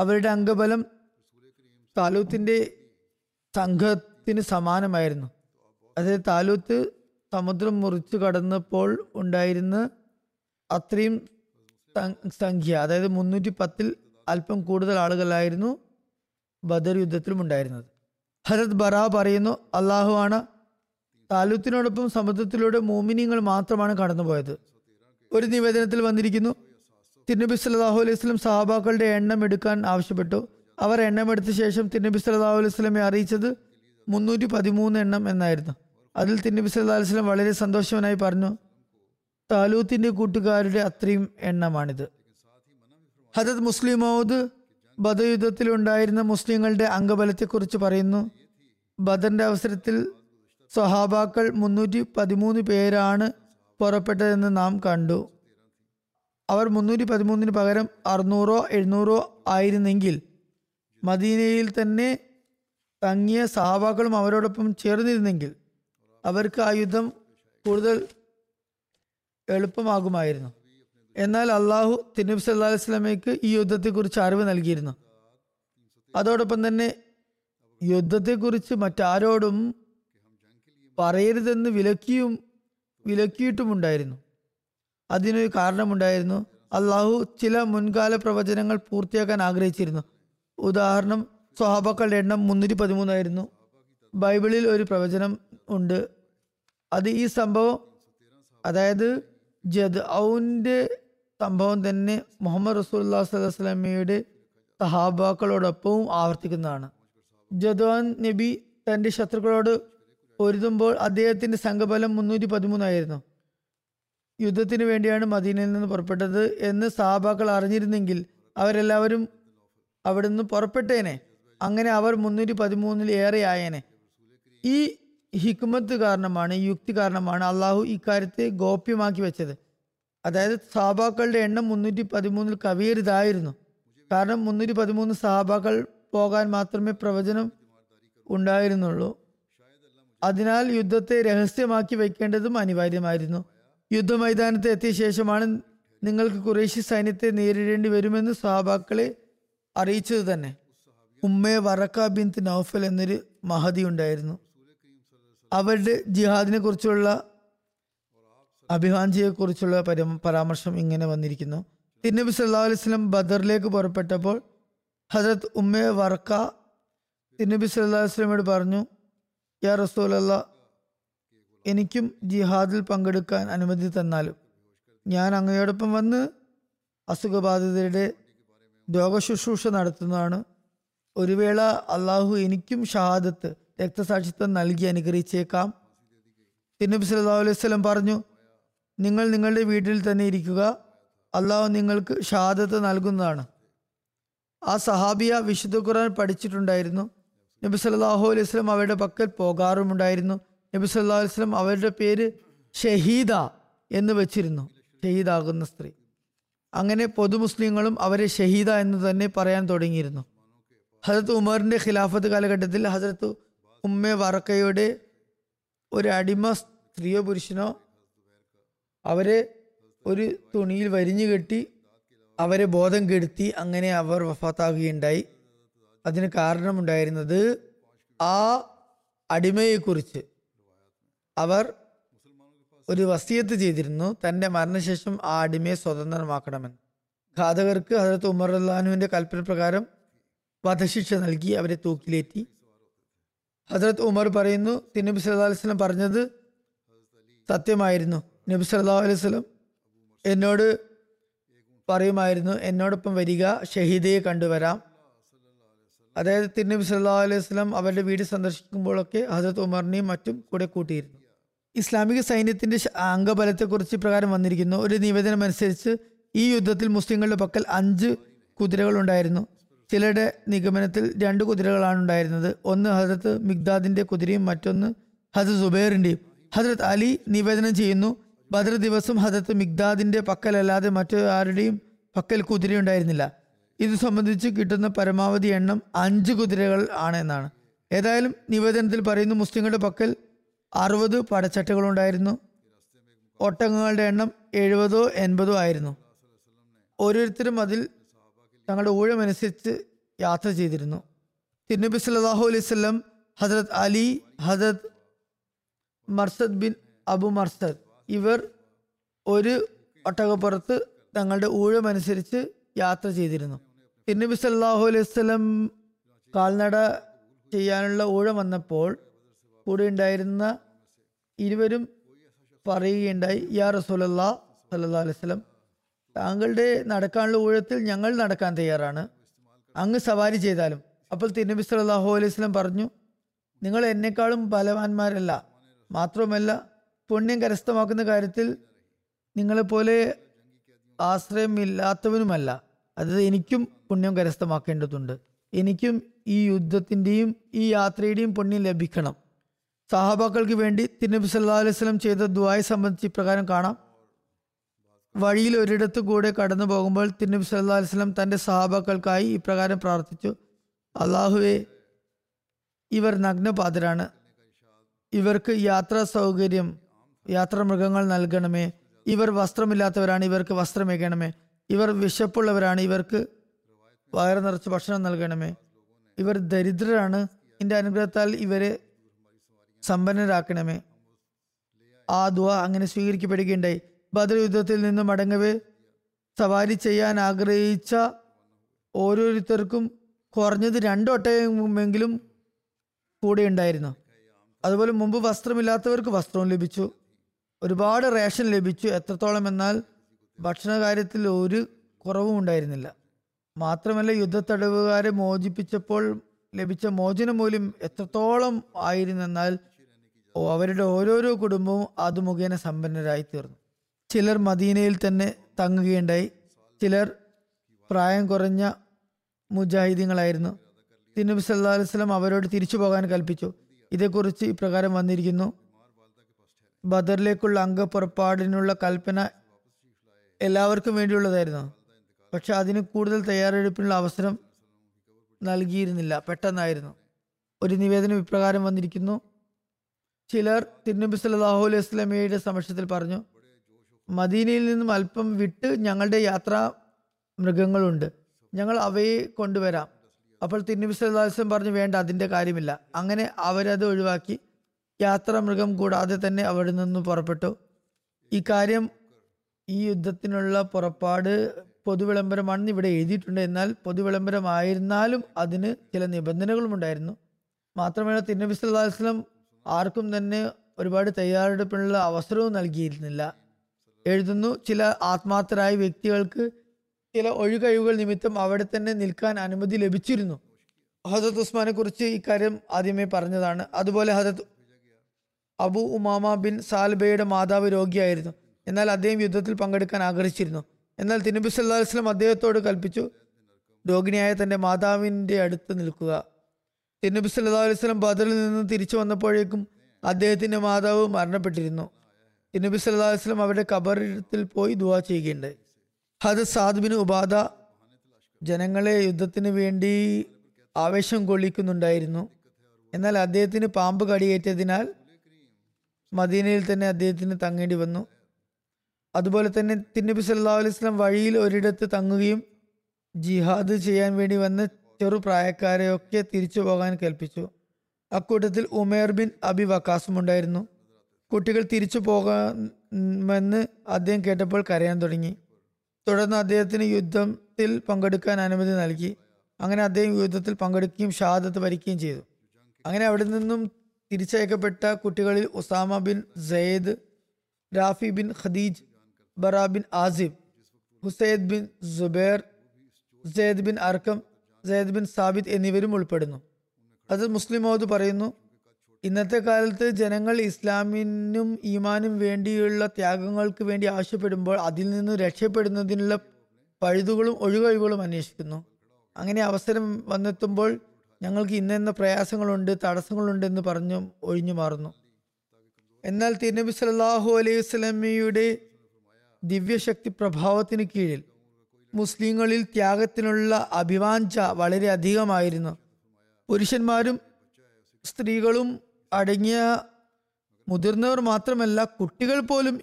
അവരുടെ അംഗബലം താലൂത്തിൻ്റെ സംഘത്തിന് സമാനമായിരുന്നു. അതായത് താലൂത്ത് സമുദ്രം മുറിച്ചു കടന്നപ്പോൾ ഉണ്ടായിരുന്ന അത്രയും സംഖ്യ, അതായത് മുന്നൂറ്റി പത്തിൽ അല്പം കൂടുതൽ ആളുകളായിരുന്നു ബദർ യുദ്ധത്തിലും ഉണ്ടായിരുന്നത്. ഹദരത്ത് ബറാ പറയുന്നു, അള്ളാഹുവാണ് താലൂത്തിനോടൊപ്പം സമുദ്രത്തിലൂടെ മോമിനിങ്ങൾ മാത്രമാണ് കടന്നുപോയത്. ഒരു നിവേദനത്തിൽ വന്നിരിക്കുന്നു, തിരുനബി സല്ലല്ലാഹു അലൈഹി വസല്ലം സഹാബാക്കളുടെ എണ്ണം എടുക്കാൻ ആവശ്യപ്പെട്ടു. അവർ എണ്ണമെടുത്ത ശേഷം തിരുനബി സല്ലല്ലാഹു അലൈഹി വസല്ലമയെ അറിയിച്ചത് മുന്നൂറ്റി പതിമൂന്ന് എണ്ണം എന്നായിരുന്നു. അതിൽ തിരുനബി സല്ലല്ലാഹു അലൈഹി വസല്ലം വളരെ സന്തോഷവാനായി പറഞ്ഞു, താലൂത്തിൻ്റെ കൂട്ടുകാരുടെ അത്രയും എണ്ണമാണിത്. ഹദരത്ത് മുസ്ലിം മൗദ് ബദർ യുദ്ധത്തിലുണ്ടായിരുന്ന മുസ്ലിങ്ങളുടെ അംഗബലത്തെക്കുറിച്ച് പറയുന്നു, ബദറിൻ്റെ അവസരത്തിൽ സഹാബാക്കൾ മുന്നൂറ്റി പതിമൂന്ന് പേരാണ് പുറപ്പെട്ടതെന്ന് നാം കണ്ടു. അവർ മുന്നൂറ്റി പതിമൂന്നിന് പകരം അറുന്നൂറോ എഴുന്നൂറോ ആയിരുന്നെങ്കിൽ മദീനയിൽ തന്നെ തങ്ങിയ സഹാബാക്കളും അവരോടൊപ്പം ചേർന്നിരുന്നെങ്കിൽ അവർക്ക് ആ യുദ്ധം കൂടുതൽ എളുപ്പമാകുമായിരുന്നു. എന്നാൽ അള്ളാഹു തിരുനബി സല്ലല്ലാഹു അലൈഹി വസല്ലമയ്ക്ക് ഈ യുദ്ധത്തെക്കുറിച്ച് അറിവ് നൽകിയിരുന്നു. അതോടൊപ്പം തന്നെ യുദ്ധത്തെക്കുറിച്ച് മറ്റാരോടും പറയരുതെന്ന് വിലക്കിയും വിലക്കിയിട്ടുമുണ്ടായിരുന്നു. അതിനൊരു കാരണമുണ്ടായിരുന്നു, അള്ളാഹു ചില മുൻകാല പ്രവചനങ്ങൾ പൂർത്തിയാക്കാൻ ആഗ്രഹിച്ചിരുന്നു. ഉദാഹരണം, സ്വഹാബാക്കളുടെ എണ്ണം മുന്നൂറ്റി പതിമൂന്നായിരുന്നു. ബൈബിളിൽ ഒരു പ്രവചനം ഉണ്ട്, അത് ഈ സംഭവം, അതായത് ജദ്ഔന്റെ സംഭവം തന്നെ മുഹമ്മദ് റസൂലുള്ളാഹി സ്വല്ലല്ലാഹു അലൈഹി വസല്ലമയുടെ സഹാബാക്കളോടൊപ്പവും ആവർത്തിക്കുന്നതാണ്. ജദ്വാൻ നബി തൻ്റെ ശത്രുക്കളോട് പൊരുതുമ്പോൾ അദ്ദേഹത്തിൻ്റെ സംഘബലം മുന്നൂറ്റി പതിമൂന്നായിരുന്നു. യുദ്ധത്തിന് വേണ്ടിയാണ് മദീനയിൽ നിന്ന് പുറപ്പെട്ടത് എന്ന് സഹാബാക്കൾ അറിഞ്ഞിരുന്നെങ്കിൽ അവരെല്ലാവരും അവിടുന്ന് പുറപ്പെട്ടേനെ. അങ്ങനെ അവർ മുന്നൂറ്റി പതിമൂന്നിൽ ഏറെ ആയേനെ. ഈ ഹിക്മത്ത് കാരണമാണ്, യുക്തി കാരണമാണ് അള്ളാഹു ഇക്കാര്യത്തെ ഗോപ്യമാക്കി വെച്ചത്. അതായത് സഹാബാക്കളുടെ എണ്ണം മുന്നൂറ്റി പതിമൂന്നിൽ കവിയരുതായിരുന്നു. കാരണം മുന്നൂറ്റി പതിമൂന്ന് സഹാബാക്കൾ പോകാൻ മാത്രമേ പ്രവചനം ഉണ്ടായിരുന്നുള്ളൂ. അതിനാൽ യുദ്ധത്തെ രഹസ്യമാക്കി വയ്ക്കേണ്ടതും അനിവാര്യമായിരുന്നു. യുദ്ധമൈതാനത്ത് എത്തിയ ശേഷമാണ് നിങ്ങൾക്ക് ഖുറൈശി സൈന്യത്തെ നേരിടേണ്ടി വരുമെന്ന് സഹാബാക്കളെ അറിയിച്ചത് തന്നെ. ഉമ്മേ വറക്ക ബിൻത് നൗഫൽ എന്നൊരു മഹദി ഉണ്ടായിരുന്നു. അവരുടെ ജിഹാദിനെ കുറിച്ചുള്ള അഭിവാഞ്ചിയെക്കുറിച്ചുള്ള പര പരാമർശം ഇങ്ങനെ വന്നിരിക്കുന്നു. തിരുനബി സല്ലല്ലാഹു അലൈഹി വസല്ലം ബദറിലേക്ക് പുറപ്പെട്ടപ്പോൾ ഹദരത്ത് ഉമ്മേ വർക്ക തിരുനബി സല്ലല്ലാഹു അലൈഹി വസല്ലമയോട് പറഞ്ഞു, യാ റസൂലല്ലാഹ്, എനിക്കും ജിഹാദിൽ പങ്കെടുക്കാൻ അനുമതി തന്നാലും ഞാൻ അങ്ങയോടൊപ്പം വന്ന് അസുഖബാധിതരുടെ രോഗശുശ്രൂഷ നടത്തുന്നതാണ്. ഒരു വേള അള്ളാഹു എനിക്കും ഷഹാദത്ത് രക്തസാക്ഷിത്വം നൽകി അനുഗ്രഹിച്ചേക്കാം. തിരുനബി സല്ലല്ലാഹു അലൈഹി വസല്ലം പറഞ്ഞു, നിങ്ങൾ നിങ്ങളുടെ വീട്ടിൽ തന്നെ ഇരിക്കുക, അള്ളാഹു നിങ്ങൾക്ക് ഷഹാദത്ത് നൽകുന്നതാണ്. ആ സഹാബിയ വിശുദ്ധ ഖുർആൻ പഠിച്ചിട്ടുണ്ടായിരുന്നു. നബി സല്ലല്ലാഹു അലൈഹി വസല്ലം അവരുടെ പക്കൽ പോകാറുമുണ്ടായിരുന്നു. നബി സല്ലല്ലാഹു അലൈഹി വസല്ലം അവരുടെ പേര് ഷഹീദ എന്ന് വെച്ചിരുന്നു, ഷഹീദാകുന്ന സ്ത്രീ. അങ്ങനെ പൊതു മുസ്ലിങ്ങളും അവരെ ഷഹീദ എന്ന് തന്നെ പറയാൻ തുടങ്ങിയിരുന്നു. ഹസരത്ത് ഉമറിൻ്റെ ഖിലാഫത്ത് കാലഘട്ടത്തിൽ ഹസരത്ത് ഉമ്മ വറക്കയുടെ ഒരു അടിമ സ്ത്രീയോ പുരുഷനോ അവരെ ഒരു തുണിയിൽ വരിഞ്ഞു കെട്ടി അവരെ ബോധം കെടുത്തി. അങ്ങനെ അവർ വഫാത്താകുകയുണ്ടായി. അതിന് കാരണമുണ്ടായിരുന്നത് ആ അടിമയെക്കുറിച്ച് അവർ ഒരു വസിയത്ത് ചെയ്തിരുന്നു, തൻ്റെ മരണശേഷം ആ അടിമയെ സ്വതന്ത്രമാക്കണമെന്ന്. ഘാതകർക്ക് ഹദരത്ത് ഉമർ റളിയല്ലാഹു അൻഹുവിൻ്റെ കൽപ്പനപ്രകാരം വധശിക്ഷ നൽകി അവരെ തൂക്കിലേറ്റി. ഹദരത്ത് ഉമർ പറയുന്നു, തിരുനബി സല്ലല്ലാഹു അലൈഹി വസല്ലം പറഞ്ഞത് സത്യമായിരുന്നു. നബി സല്ലല്ലാഹു അലൈഹി വസല്ലം എന്നോട് പറയുമായിരുന്നു, എന്നോടൊപ്പം വരിക, ഷഹീദയെ കണ്ടുവരാം. അതായത് തിരുനബി സല്ലല്ലാഹു അലൈഹി വസല്ലം അവരുടെ വീട് സന്ദർശിക്കുമ്പോഴൊക്കെ ഹസരത്ത് ഉമറിനെയും മറ്റും കൂടെ കൂട്ടിയിരുന്നു. ഇസ്ലാമിക സൈന്യത്തിൻ്റെ അംഗബലത്തെക്കുറിച്ച് പ്രകാരം വന്നിരിക്കുന്നു. ഒരു നിവേദനം അനുസരിച്ച് ഈ യുദ്ധത്തിൽ മുസ്ലിങ്ങളുടെ പക്കൽ അഞ്ച് കുതിരകളുണ്ടായിരുന്നു. ചിലരുടെ നിഗമനത്തിൽ രണ്ട് കുതിരകളാണ് ഉണ്ടായിരുന്നത്. ഒന്ന് ഹസരത്ത് മിഖ്ദാദിൻ്റെ കുതിരയും മറ്റൊന്ന് ഹസരത്ത് സുബൈറിൻ്റെയും. ഹസരത്ത് അലി നിവേദനം ചെയ്യുന്നു, ബദർ ദിവസം ഹസരത്ത് മിഖ്ദാദിൻ്റെ പക്കലല്ലാതെ മറ്റാരുടെയും പക്കൽ കുതിരയുണ്ടായിരുന്നില്ല. ഇത് സംബന്ധിച്ച് കിട്ടുന്ന പരമാവധി എണ്ണം അഞ്ച് കുതിരകൾ ആണ് എന്നാണ്. ഏതായാലും നിവേദനത്തിൽ പറയുന്നു, മുസ്ലിങ്ങളുടെ പക്കൽ അറുപത് പടച്ചട്ടകളുണ്ടായിരുന്നു. ഒട്ടകങ്ങളുടെ എണ്ണം എഴുപതോ എൺപതോ ആയിരുന്നു. ഓരോരുത്തരും അതിൽ തങ്ങളുടെ ഊഴമനുസരിച്ച് യാത്ര ചെയ്തിരുന്നു. തിരുനബി സല്ലല്ലാഹു അലൈഹി വസല്ലം ഹസരത്ത് അലി, ഹസരത്ത് മർസദ് ബിൻ അബു മർസദ് ഇവർ ഒരു ഒട്ടകപ്പുറത്ത് തങ്ങളുടെ ഊഴമനുസരിച്ച് യാത്ര ചെയ്തിരുന്നു. തിരുനബി സല്ലല്ലാഹു അലൈഹി വസല്ലം കാൽനട ചെയ്യാനുള്ള ഊഴം വന്നപ്പോൾ കൂടെ ഉണ്ടായിരുന്ന ഇരുവരും പറയുകയുണ്ടായി, യാ റസൂലല്ലാഹ് സല്ലല്ലാഹു അലൈഹി വസല്ലം, താങ്കളുടെ നടക്കാനുള്ള ഊഴത്തിൽ ഞങ്ങൾ നടക്കാൻ തയ്യാറാണ്, അങ്ങ് സവാരി ചെയ്താലും. അപ്പോൾ തിരുനബി സല്ലല്ലാഹു അലൈഹി വസല്ലം പറഞ്ഞു, നിങ്ങൾ എന്നെക്കാളും ബലവാന്മാരല്ല, മാത്രവുമല്ല പുണ്യം കരസ്ഥമാക്കുന്ന കാര്യത്തിൽ നിങ്ങളെപ്പോലെ ആശ്രയമില്ലാത്തവനുമല്ല. അതായത് എനിക്കും പുണ്യം കരസ്ഥമാക്കേണ്ടതുണ്ട്, എനിക്കും ഈ യുദ്ധത്തിൻ്റെയും ഈ യാത്രയുടെയും പുണ്യം ലഭിക്കണം. സഹാബാക്കൾക്ക് വേണ്ടി തിരുനബി സല്ലല്ലാഹു അലൈഹി വസല്ലം ചെയ്ത ദുആയെ സംബന്ധിച്ച് ഇപ്രകാരം കാണാം. വഴിയിൽ ഒരിടത്തു കൂടെ കടന്നു പോകുമ്പോൾ തിരുനബി സല്ലല്ലാഹു അലൈഹി വസല്ലം തൻ്റെ സഹാബാക്കൾക്കായി ഇപ്രകാരം പ്രാർത്ഥിച്ചു, അല്ലാഹുവേ, ഇവർ നഗ്നപാതരാണ്, ഇവർക്ക് യാത്രാ സൗകര്യം, യാത്രാ മൃഗങ്ങൾ നൽകണമേ, ഇവർ വസ്ത്രമില്ലാത്തവരാണ്, ഇവർക്ക് വസ്ത്രമേകണമേ, ഇവർ വിശപ്പുള്ളവരാണ്, ഇവർക്ക് വയറ് നിറച്ച് ഭക്ഷണം നൽകണമേ, ഇവർ ദരിദ്രരാണ്, എൻ്റെ അനുഗ്രഹത്താൽ ഇവരെ സമ്പന്നരാക്കണമേ. ആ ദുആ അങ്ങനെ സ്വീകരിക്കപ്പെടുകയുണ്ടായി. ബദർ യുദ്ധത്തിൽ നിന്ന് മടങ്ങവേ സവാരി ചെയ്യാൻ ആഗ്രഹിച്ച ഓരോരുത്തർക്കും കുറഞ്ഞത് രണ്ട് ഒട്ടകമെങ്കിലും കൂടെ ഉണ്ടായിരുന്നു. അതുപോലെ മുമ്പ് വസ്ത്രമില്ലാത്തവർക്ക് വസ്ത്രവും ലഭിച്ചു, ഒരുപാട് റേഷൻ ലഭിച്ചു. എത്രത്തോളം എന്നാൽ ഭക്ഷണ കാര്യത്തിൽ ഒരു കുറവും ഉണ്ടായിരുന്നില്ല. മാത്രമല്ല യുദ്ധത്തടവുകാരെ മോചിപ്പിച്ചപ്പോൾ ലഭിച്ച മോചന മൂല്യം എത്രത്തോളം ആയിരുന്നെന്നാൽ അവരുടെ ഓരോരോ കുടുംബവും അത് മുഖേന സമ്പന്നരായി തീർന്നു. ചിലർ മദീനയിൽ തന്നെ തങ്ങുകയുണ്ടായി. ചിലർ പ്രായം കുറഞ്ഞ മുജാഹിദീങ്ങളായിരുന്നു. തിരുനബി സല്ലല്ലാഹു അലൈഹി വസല്ലം അവരോട് തിരിച്ചു പോകാൻ കൽപ്പിച്ചു. ഇതേക്കുറിച്ച് ഇപ്രകാരം വന്നിരിക്കുന്നു, ബദറിലേക്കുള്ള അംഗപ്പുറപ്പാടിനുള്ള കൽപ്പന എല്ലാവർക്കും വേണ്ടിയുള്ളതായിരുന്നു. പക്ഷെ അതിന് കൂടുതൽ തയ്യാറെടുപ്പിനുള്ള അവസരം നൽകിയിരുന്നില്ല, പെട്ടെന്നായിരുന്നു. ഒരു നിവേദനം ഇപ്രകാരം വന്നിരിക്കുന്നു, ചിലർ തിരുനബി സല്ലല്ലാഹു അലൈഹി വസല്ലമയുടെ സമക്ഷത്തിൽ പറഞ്ഞു, മദീനയിൽ നിന്നും അല്പം വിട്ട് ഞങ്ങളുടെ യാത്രാ മൃഗങ്ങളുണ്ട്, ഞങ്ങൾ അവയെ കൊണ്ടുവരാം. അപ്പോൾ തിരുനബി സല്ലല്ലാഹു അലൈഹി വസല്ലം പറഞ്ഞു, വേണ്ട, അതിൻ്റെ കാര്യമില്ല. അങ്ങനെ അവരത് ഒഴിവാക്കി യാത്രാ മൃഗം കൂടാതെ തന്നെ അവിടെ നിന്നും പുറപ്പെട്ടു. ഈ കാര്യം ഈ യുദ്ധത്തിനുള്ള പുറപ്പാട് പൊതുവിളംബരമാണെന്ന് ഇവിടെ എഴുതിയിട്ടുണ്ട്. എന്നാൽ പൊതുവിളംബരമായിരുന്നാലും അതിന് ചില നിബന്ധനകളും ഉണ്ടായിരുന്നു. മാത്രമല്ല തിരുനബി സല്ലല്ലാഹു അലൈഹി വസല്ലം ആർക്കും തന്നെ ഒരുപാട് തയ്യാറെടുപ്പിനുള്ള അവസരവും നൽകിയിരുന്നില്ല. എഴുതുന്നു, ചില ആത്മാർത്ഥരായ വ്യക്തികൾക്ക് ചില ഒഴികഴിവുകൾ നിമിത്തം അവിടെ തന്നെ നിൽക്കാൻ അനുമതി ലഭിച്ചിരുന്നു. ഹസരത്ത് ഉസ്മാനെ കുറിച്ച് ഇക്കാര്യം ആദ്യമേ പറഞ്ഞതാണ്. അതുപോലെ ഹസരത്ത് അബു ഉമാമ ബിൻ സാൽബയുടെ മാതാവ് രോഗിയായിരുന്നു. എന്നാൽ അദ്ദേഹം യുദ്ധത്തിൽ പങ്കെടുക്കാൻ ആഗ്രഹിച്ചിരുന്നു. എന്നാൽ തിരുനബി സല്ലല്ലാഹു അലൈഹി വസല്ലം അദ്ദേഹത്തോട് കൽപ്പിച്ചു, രോഗിണിയായ തൻ്റെ മാതാവിൻ്റെ അടുത്ത് നിൽക്കുക. തിരുനബി സല്ലല്ലാഹു അലൈഹി വസല്ലം ബദറിൽ നിന്ന് തിരിച്ചു വന്നപ്പോഴേക്കും അദ്ദേഹത്തിൻ്റെ മാതാവ് മരണപ്പെട്ടിരുന്നു. തിരുനബി സല്ലല്ലാഹു അലൈഹി വസല്ലം അവരുടെ ഖബറിടത്തിൽ പോയി ദുആ ചെയ്യുകയുണ്ടായി. ഹദരത്ത് സഅദ് ബിൻ ഉബാദ ജനങ്ങളെ യുദ്ധത്തിന് വേണ്ടി ആവേശം കൊള്ളിക്കുന്നുണ്ടായിരുന്നു. എന്നാൽ അദ്ദേഹത്തിന് പാമ്പ് കടിയേറ്റതിനാൽ മദീനയിൽ തന്നെ അദ്ദേഹത്തിന് തങ്ങേണ്ടി വന്നു. അതുപോലെ തന്നെ തിരുനബി സല്ലല്ലാഹു അലൈഹി വസല്ലം വഴിയിൽ ഒരിടത്ത് തങ്ങുകയും ജിഹാദ് ചെയ്യാൻ വേണ്ടി വന്ന ചെറുപ്രായക്കാരെയൊക്കെ തിരിച്ചു പോകാൻ കൽപ്പിച്ചു. അക്കൂട്ടത്തിൽ ഉമേർ ബിൻ അബി വക്കാസും ഉണ്ടായിരുന്നു. കുട്ടികൾ തിരിച്ചു പോകാമെന്ന് അദ്ദേഹം കേട്ടപ്പോൾ കരയാൻ തുടങ്ങി. തുടർന്ന് അദ്ദേഹത്തിന് യുദ്ധത്തിൽ പങ്കെടുക്കാൻ അനുമതി നൽകി. അങ്ങനെ അദ്ദേഹം യുദ്ധത്തിൽ പങ്കെടുക്കുകയും ഷഹാദത്ത് വരിക്കുകയും ചെയ്തു. അങ്ങനെ അവിടെ നിന്നും തിരിച്ചയക്കപ്പെട്ട കുട്ടികളിൽ Usama bin Syed, രാഫി bin Khadij, ബറ bin Azib, ഹുസൈദ് bin Jubair, Syed bin അർക്കം, Syed bin Thabit എന്നിവരും ഉൾപ്പെടുന്നു. അത് മുസ്ലിം ഔദ് പറയുന്നു, ഇന്നത്തെ കാലത്ത് ജനങ്ങൾ ഇസ്ലാമിനും ഈമാനും വേണ്ടിയുള്ള ത്യാഗങ്ങൾക്ക് വേണ്ടി ആവശ്യപ്പെടുമ്പോൾ അതിൽ നിന്ന് രക്ഷപ്പെടുന്നതിനുള്ള പഴുതുകളും ഒഴികഴിവുകളും അന്വേഷിക്കുന്നു. അങ്ങനെ അവസരം വന്നെത്തുമ്പോൾ ഞങ്ങൾക്ക് ഇന്നെന്ന പ്രയാസങ്ങളുണ്ട്, തടസ്സങ്ങളുണ്ടെന്ന് പറഞ്ഞു ഒഴിഞ്ഞു മാറുന്നു. എന്നാൽ തിരുനബി സല്ലല്ലാഹു അലൈഹി വസല്ലമയുടെ ദിവ്യശക്തി പ്രഭാവത്തിന് കീഴിൽ മുസ്ലിങ്ങളിൽ ത്യാഗത്തിനുള്ള അഭിവാഞ്ച വളരെ അധികമായിരുന്നു. പുരുഷന്മാരും സ്ത്രീകളും അടങ്ങിയ മുതിർന്നവർ മാത്രമല്ല, കുട്ടികൾ പോലും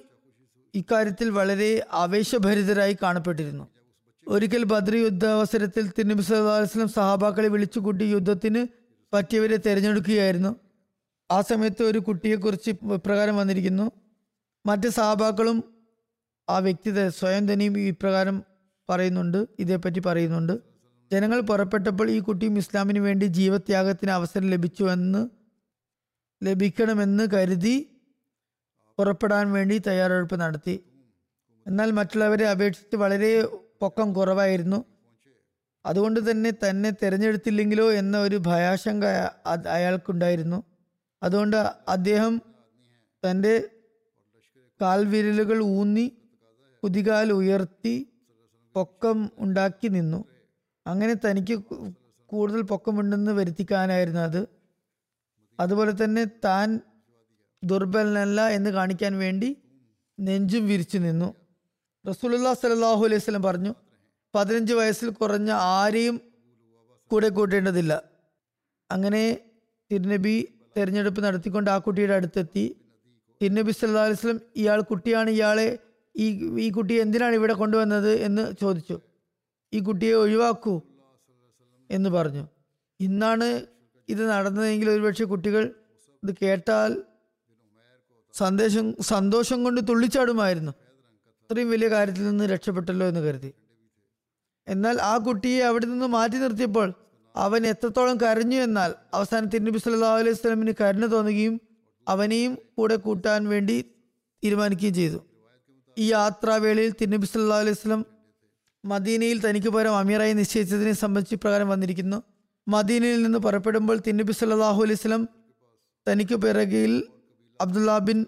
ഇക്കാര്യത്തിൽ വളരെ ആവേശഭരിതരായി കാണപ്പെട്ടിരുന്നു. ഒരിക്കൽ ബദ്ർ യുദ്ധാവസരത്തിൽ തിരുനബി സല്ലല്ലാഹു അലൈഹി വസല്ലം സഹാബാക്കളെ വിളിച്ചുകൂട്ടി യുദ്ധത്തിന് പറ്റിയവരെ തിരഞ്ഞെടുക്കുകയായിരുന്നു. ആ സമയത്ത് ഒരു കുട്ടിയെക്കുറിച്ച് ഇപ്രകാരം വന്നിരിക്കുന്നു. മറ്റ് സഹാബാക്കളും ആ വ്യക്തി സ്വയം തന്നെയും ഇപ്രകാരം പറയുന്നുണ്ട്, ഇതേപ്പറ്റി പറയുന്നുണ്ട്. ജനങ്ങൾ പുറപ്പെട്ടപ്പോൾ ഈ കുട്ടിയും ഇസ്ലാമിന് വേണ്ടി ജീവത്യാഗത്തിന് അവസരം ലഭിച്ചുവെന്ന് ലഭിക്കണമെന്ന് കരുതി പുറപ്പെടാൻ വേണ്ടി തയ്യാറെടുപ്പ് നടത്തി. എന്നാൽ മറ്റുള്ളവരെ അപേക്ഷിച്ച് വളരെ പൊക്കം കുറവായിരുന്നു. അതുകൊണ്ട് തന്നെ തന്നെ തിരഞ്ഞെടുത്തില്ലെങ്കിലോ എന്ന ഒരു ഭയാശങ്ക അയാൾക്കുണ്ടായിരുന്നു. അതുകൊണ്ട് അദ്ദേഹം തൻ്റെ കാൽവിരലുകൾ ഊന്നി കുതികാൽ ഉയർത്തി പൊക്കം ഉണ്ടാക്കി നിന്നു. അങ്ങനെ തനിക്ക് കൂടുതൽ പൊക്കമുണ്ടെന്ന് വരുത്തിക്കാനായിരുന്നു അത്. അതുപോലെ തന്നെ താൻ ദുർബലനല്ല എന്ന് കാണിക്കാൻ വേണ്ടി നെഞ്ചും വിരിച്ചു നിന്നു. റസൂലുള്ളാഹി സ്വല്ലല്ലാഹു അലൈഹി വസല്ലം പറഞ്ഞു, പതിനഞ്ച് വയസ്സിൽ കുറഞ്ഞ ആരെയും കൂടെ കൂട്ടേണ്ടതില്ല. അങ്ങനെ തിരുനബി തിരഞ്ഞെടുപ്പ് നടത്തിക്കൊണ്ട് ആ കുട്ടിയുടെ അടുത്തെത്തി. തിരുനബി സല്ലല്ലാഹു അലൈഹി വസല്ലം, ഇയാൾ കുട്ടിയാണ്, ഇയാളെ ഈ ഈ കുട്ടിയെ എന്തിനാണ് ഇവിടെ കൊണ്ടുവന്നത് എന്ന് ചോദിച്ചു. ഈ കുട്ടിയെ ഒഴിവാക്കൂ എന്ന് പറഞ്ഞു. ഇന്നാണ് ഇത് നടന്നതെങ്കിൽ ഒരുപക്ഷെ കുട്ടികൾ ഇത് കേട്ടാൽ സന്ദേശം സന്തോഷം കൊണ്ട് തുള്ളിച്ചാടുമായിരുന്നു. അത്രയും വലിയ കാര്യത്തിൽ നിന്ന് രക്ഷപ്പെട്ടല്ലോ എന്ന് കരുതി. എന്നാൽ ആ കുട്ടിയെ അവിടെ നിന്ന് മാറ്റി നിർത്തിയപ്പോൾ അവൻ എത്രത്തോളം കരഞ്ഞു എന്നാൽ അവസാനം തിരുനബി സല്ലല്ലാഹു അലൈഹി വസല്ലമിന് കരുണ തോന്നുകയും അവനെയും കൂടെ കൂട്ടാൻ വേണ്ടി തീരുമാനിക്കുകയും ചെയ്തു. ഈ യാത്രാവേളയിൽ തിരുനബി സല്ലല്ലാഹു അലൈഹി വസല്ലം മദീനയിൽ തനിക്ക് പകരം അമീറായി നിശ്ചയിച്ചതിനെ സംബന്ധിച്ച് പ്രകാരം വന്നിരിക്കുന്നു. മദീനയിൽ നിന്ന് പുറപ്പെടുമ്പോൾ തിരുനബി സല്ലല്ലാഹു അലൈഹി വസല്ലം തനിക്ക് പിറകിൽ അബ്ദുല്ലാ ബിൻ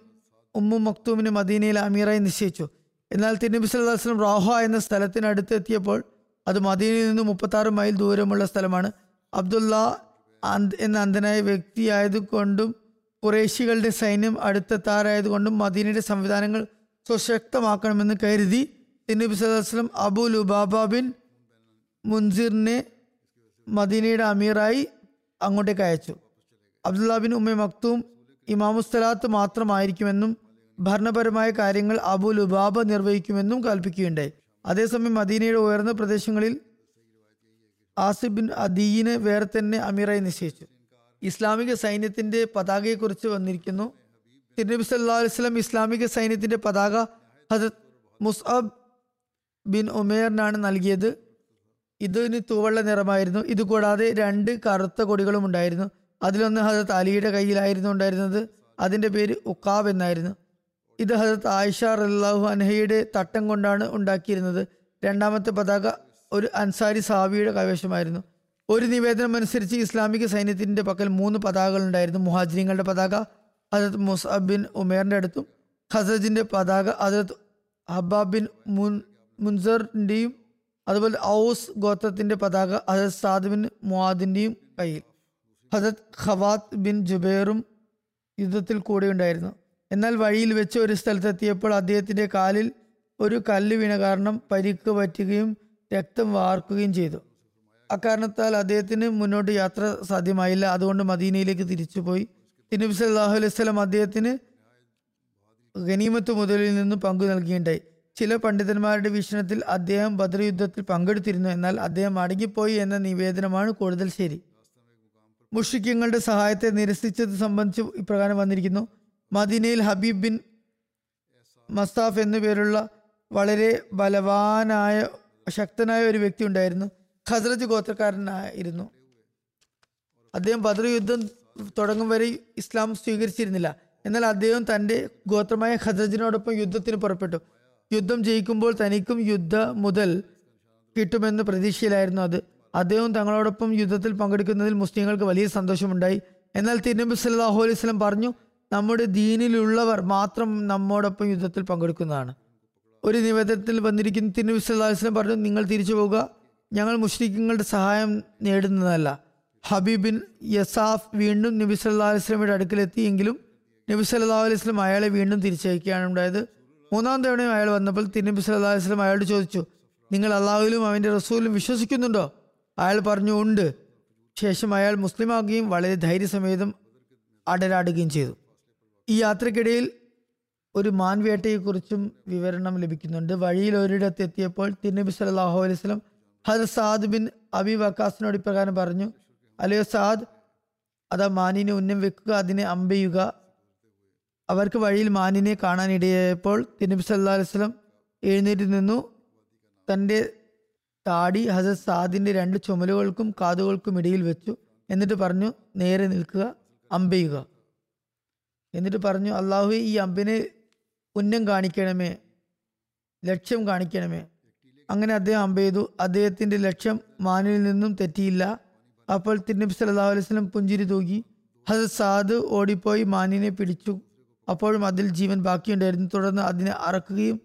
ഉമ്മു മക്തൂമിന് മദീനയിൽ അമീറായി നിശ്ചയിച്ചു. എന്നാൽ തിരുനബി സല്ലല്ലാഹു അലൈഹി വസല്ലം റാഹ എന്ന സ്ഥലത്തിനടുത്ത് എത്തിയപ്പോൾ അത് മദീനയിൽ നിന്ന് മുപ്പത്താറ് മൈൽ ദൂരമുള്ള സ്ഥലമാണ്. അബ്ദുല്ല എന്ന അന്ധനായ വ്യക്തിയായതുകൊണ്ടും ഖുറൈശികളുടെ സൈന്യം അടുത്തെത്താറായതുകൊണ്ടും മദീനയുടെ സംവിധാനങ്ങൾ സുശക്തമാക്കണമെന്ന് കരുതി തിരുനബി സല്ലല്ലാഹു അലൈഹി വസല്ലം അബൂ ലുബാബ ബിൻ മുൻസിറിനെ മദീനയുടെ അമീറായി അങ്ങോട്ടേക്ക് അയച്ചു. അബ്ദുല്ല ബിൻ ഉമ്മ മക്തൂം ഇമാമുസ്സലാത്ത് മാത്രമായിരിക്കുമെന്നും ഭരണപരമായ കാര്യങ്ങൾ അബൂ ലുബാബ നിർവഹിക്കുമെന്നും കൽപ്പിക്കുകയുണ്ടായി. അതേസമയം മദീനയുടെ ഉയർന്ന പ്രദേശങ്ങളിൽ ആസിബ് ബിൻ അദീയിനെ വേറെ തന്നെ അമീറായി നിശ്ചയിച്ചു. ഇസ്ലാമിക സൈന്യത്തിന്റെ പതാകയെക്കുറിച്ച് വന്നിരിക്കുന്നു. തിരുനബി സല്ലല്ലാഹു അലൈഹി വസല്ലം ഇസ്ലാമിക സൈന്യത്തിന്റെ പതാക ഹദരത്ത് മുസ്അബ് ബിൻ ഉമേറിനാണ് നൽകിയത്. ഇതിന് തൂവള്ള നിറമായിരുന്നു. ഇതുകൂടാതെ രണ്ട് കറുത്ത കൊടികളും ഉണ്ടായിരുന്നു. അതിലൊന്ന് ഹദരത്ത് അലിയുടെ കയ്യിലായിരുന്നു ഉണ്ടായിരുന്നത്. അതിൻ്റെ പേര് ഉഖാബ് എന്നായിരുന്നു. ഇത് ഹദരത്ത് ആയിഷ റളിയല്ലാഹു അൻഹയുടെ തട്ടം കൊണ്ടാണ് ഉണ്ടാക്കിയിരുന്നത്. രണ്ടാമത്തെ പതാക ഒരു അൻസാരി സഹാബിയുടെ കൈവശമായിരുന്നു. ഒരു നിവേദനം അനുസരിച്ച് ഇസ്ലാമിക സൈന്യത്തിൻ്റെ പക്കൽ മൂന്ന് പതാകകൾ ഉണ്ടായിരുന്നു. മുഹാജിങ്ങളുടെ പതാക ഹദരത്ത് മുസ്അബ് ബിൻ ഉമേറിൻ്റെ അടുത്തും ഖസജിൻ്റെ പതാക ഹദരത്ത് ഹബ്ബാബ് ബിൻ മുൻ മുൻസറിൻ്റെയും അതുപോലെ ഔസ് ഗോത്രത്തിൻ്റെ പതാക ഹദരത്ത് സാദ് ബിൻ മുആദിൻ്റെയും കയ്യിൽ. ഹദരത്ത് ഖവാത്ത് ബിൻ ജുബൈറും യുദ്ധത്തിൽ കൂടെയുണ്ടായിരുന്നു. എന്നാൽ വഴിയിൽ വെച്ച് ഒരു സ്ഥലത്തെത്തിയപ്പോൾ അദ്ദേഹത്തിൻ്റെ കാലിൽ ഒരു കല്ല് വീണ കാരണം പരിക്ക് പറ്റുകയും രക്തം വാർക്കുകയും ചെയ്തു. അക്കാരണത്താൽ അദ്ദേഹത്തിന് മുന്നോട്ട് യാത്ര സാധ്യമായില്ല. അതുകൊണ്ട് മദീനയിലേക്ക് തിരിച്ചുപോയി. തിരുനബി സല്ലല്ലാഹു അലൈഹി വസല്ലം അദ്ദേഹത്തിന് ഗനീമത്ത് മുതലിൽ നിന്ന് പങ്കു നൽകുകയുണ്ടായി. ചില പണ്ഡിതന്മാരുടെ വീക്ഷണത്തിൽ അദ്ദേഹം ബദർ യുദ്ധത്തിൽ പങ്കെടുത്തിരുന്നു. എന്നാൽ അദ്ദേഹം മടങ്ങിപ്പോയി എന്ന നിവേദനമാണ് കൂടുതൽ ശരി. മുശ്രിക്കങ്ങളുടെ സഹായത്തെ നിരസിച്ചത് സംബന്ധിച്ച് ഇപ്രകാരം വന്നിരിക്കുന്നു. മദീനയിൽ ഹബീബ് ബിൻ മസ്താഫ് എന്നുപേരുള്ള വളരെ ബലവാനായ ശക്തനായ ഒരു വ്യക്തി ഉണ്ടായിരുന്നു. ഖസ്റജ് ഗോത്രക്കാരനായിരുന്നു. അദ്ദേഹം ബദർ യുദ്ധം തുടങ്ങും വരെ ഇസ്ലാം സ്വീകരിച്ചിരുന്നില്ല. എന്നാൽ അദ്ദേഹം തൻ്റെ ഗോത്രമായ ഖസറജിനോടൊപ്പം യുദ്ധത്തിന് പുറപ്പെട്ടു. യുദ്ധം ജയിക്കുമ്പോൾ തനിക്കും യുദ്ധ മുതൽ കിട്ടുമെന്ന പ്രതീക്ഷയിലായിരുന്നു അത്. അദ്ദേഹം തങ്ങളോടൊപ്പം യുദ്ധത്തിൽ പങ്കെടുക്കുന്നതിൽ മുസ്ലിങ്ങൾക്ക് വലിയ സന്തോഷമുണ്ടായി. എന്നാൽ തിരുനബി സല്ലല്ലാഹു അലൈഹി വസല്ലം പറഞ്ഞു, നമ്മുടെ ദീനിലുള്ളവർ മാത്രം നമ്മോടൊപ്പം യുദ്ധത്തിൽ പങ്കെടുക്കുന്നതാണ്. ഒരു നിവേദനത്തിൽ വന്നിരിക്കുന്ന തിരുനബി സല്ലല്ലാഹു അലൈഹി വസല്ലം പറഞ്ഞു, നിങ്ങൾ തിരിച്ചു പോവുക, ഞങ്ങൾ മുശ്രിക്കുകളുടെ സഹായം നേടുന്നതല്ല. ഹബീബിൻ യസാഫ് വീണ്ടും നബി സല്ലല്ലാഹു അലൈഹി വസല്ലമയുടെ അടുക്കലെത്തി. എങ്കിലും നബി സല്ലല്ലാഹു അലൈഹി വസല്ലം അയാളെ വീണ്ടും തിരിച്ചയക്കുകയാണ് ഉണ്ടായത്. മൂന്നാം തവണയും അയാൾ വന്നപ്പോൾ തിരുനബി സല്ലല്ലാഹു അലൈഹി വസല്ലം അയാളോട് ചോദിച്ചു, നിങ്ങൾ അള്ളാഹുവിലും അവൻ്റെ റസൂലും വിശ്വസിക്കുന്നുണ്ടോ? അയാൾ പറഞ്ഞു, ഉണ്ട്. ശേഷം അയാൾ മുസ്ലിമാകുകയും വളരെ ധൈര്യസമേതം അടരാടുകയും ചെയ്തു. ഈ യാത്രക്കിടയിൽ ഒരു മാൻവേട്ടയെക്കുറിച്ചും വിവരണം ലഭിക്കുന്നുണ്ട്. വഴിയിൽ ഒരിടത്ത് എത്തിയപ്പോൾ തിരുനബി സല്ലല്ലാഹു അലൈഹി വസല്ലം ഹദരത്ത് സഅദ് ബിൻ അബി വക്കാസിനോട് ഇപ്രകാരം പറഞ്ഞു, അല്ലയോ സഅദ്, അതാ മാനിനെ ഉന്നം വെക്കുക, അതിനെ അമ്പെയ്യുക. അവർക്ക് വഴിയിൽ മാനിനെ കാണാനിടയായപ്പോൾ തിരുനബി സല്ലല്ലാഹു അലൈഹി വസല്ലം എഴുന്നേറ്റ് നിന്നു. തൻ്റെ താടി ഹസരത്ത് സഅദിൻ്റെ രണ്ട് ചുമലുകൾക്കും കാതുകൾക്കും ഇടയിൽ വെച്ചു. എന്നിട്ട് പറഞ്ഞു, നേരെ നിൽക്കുക, അമ്പെയ്യുക. എന്നിട്ട് പറഞ്ഞു, അല്ലാഹുവേ, ഈ അമ്പിനെ ഉന്നം കാണിക്കണമേ, ലക്ഷ്യം കാണിക്കണമേ. അങ്ങനെ അദ്ദേഹം അമ്പെയ്തു. അദ്ദേഹത്തിൻ്റെ ലക്ഷ്യം മാനിൽ നിന്നും തെറ്റിയില്ല. അപ്പോൾ തിരുനബി സല്ലല്ലാഹു അലൈഹി വസല്ലം പുഞ്ചിരി തൂകി. ഹസരത്ത് സഅദ് ഓടിപ്പോയി മാനിനെ പിടിച്ചു. അപ്പോഴും അതിൽ ജീവൻ ബാക്കിയുണ്ടായിരുന്നു. തുടർന്ന് അതിനെ അറക്കുകയും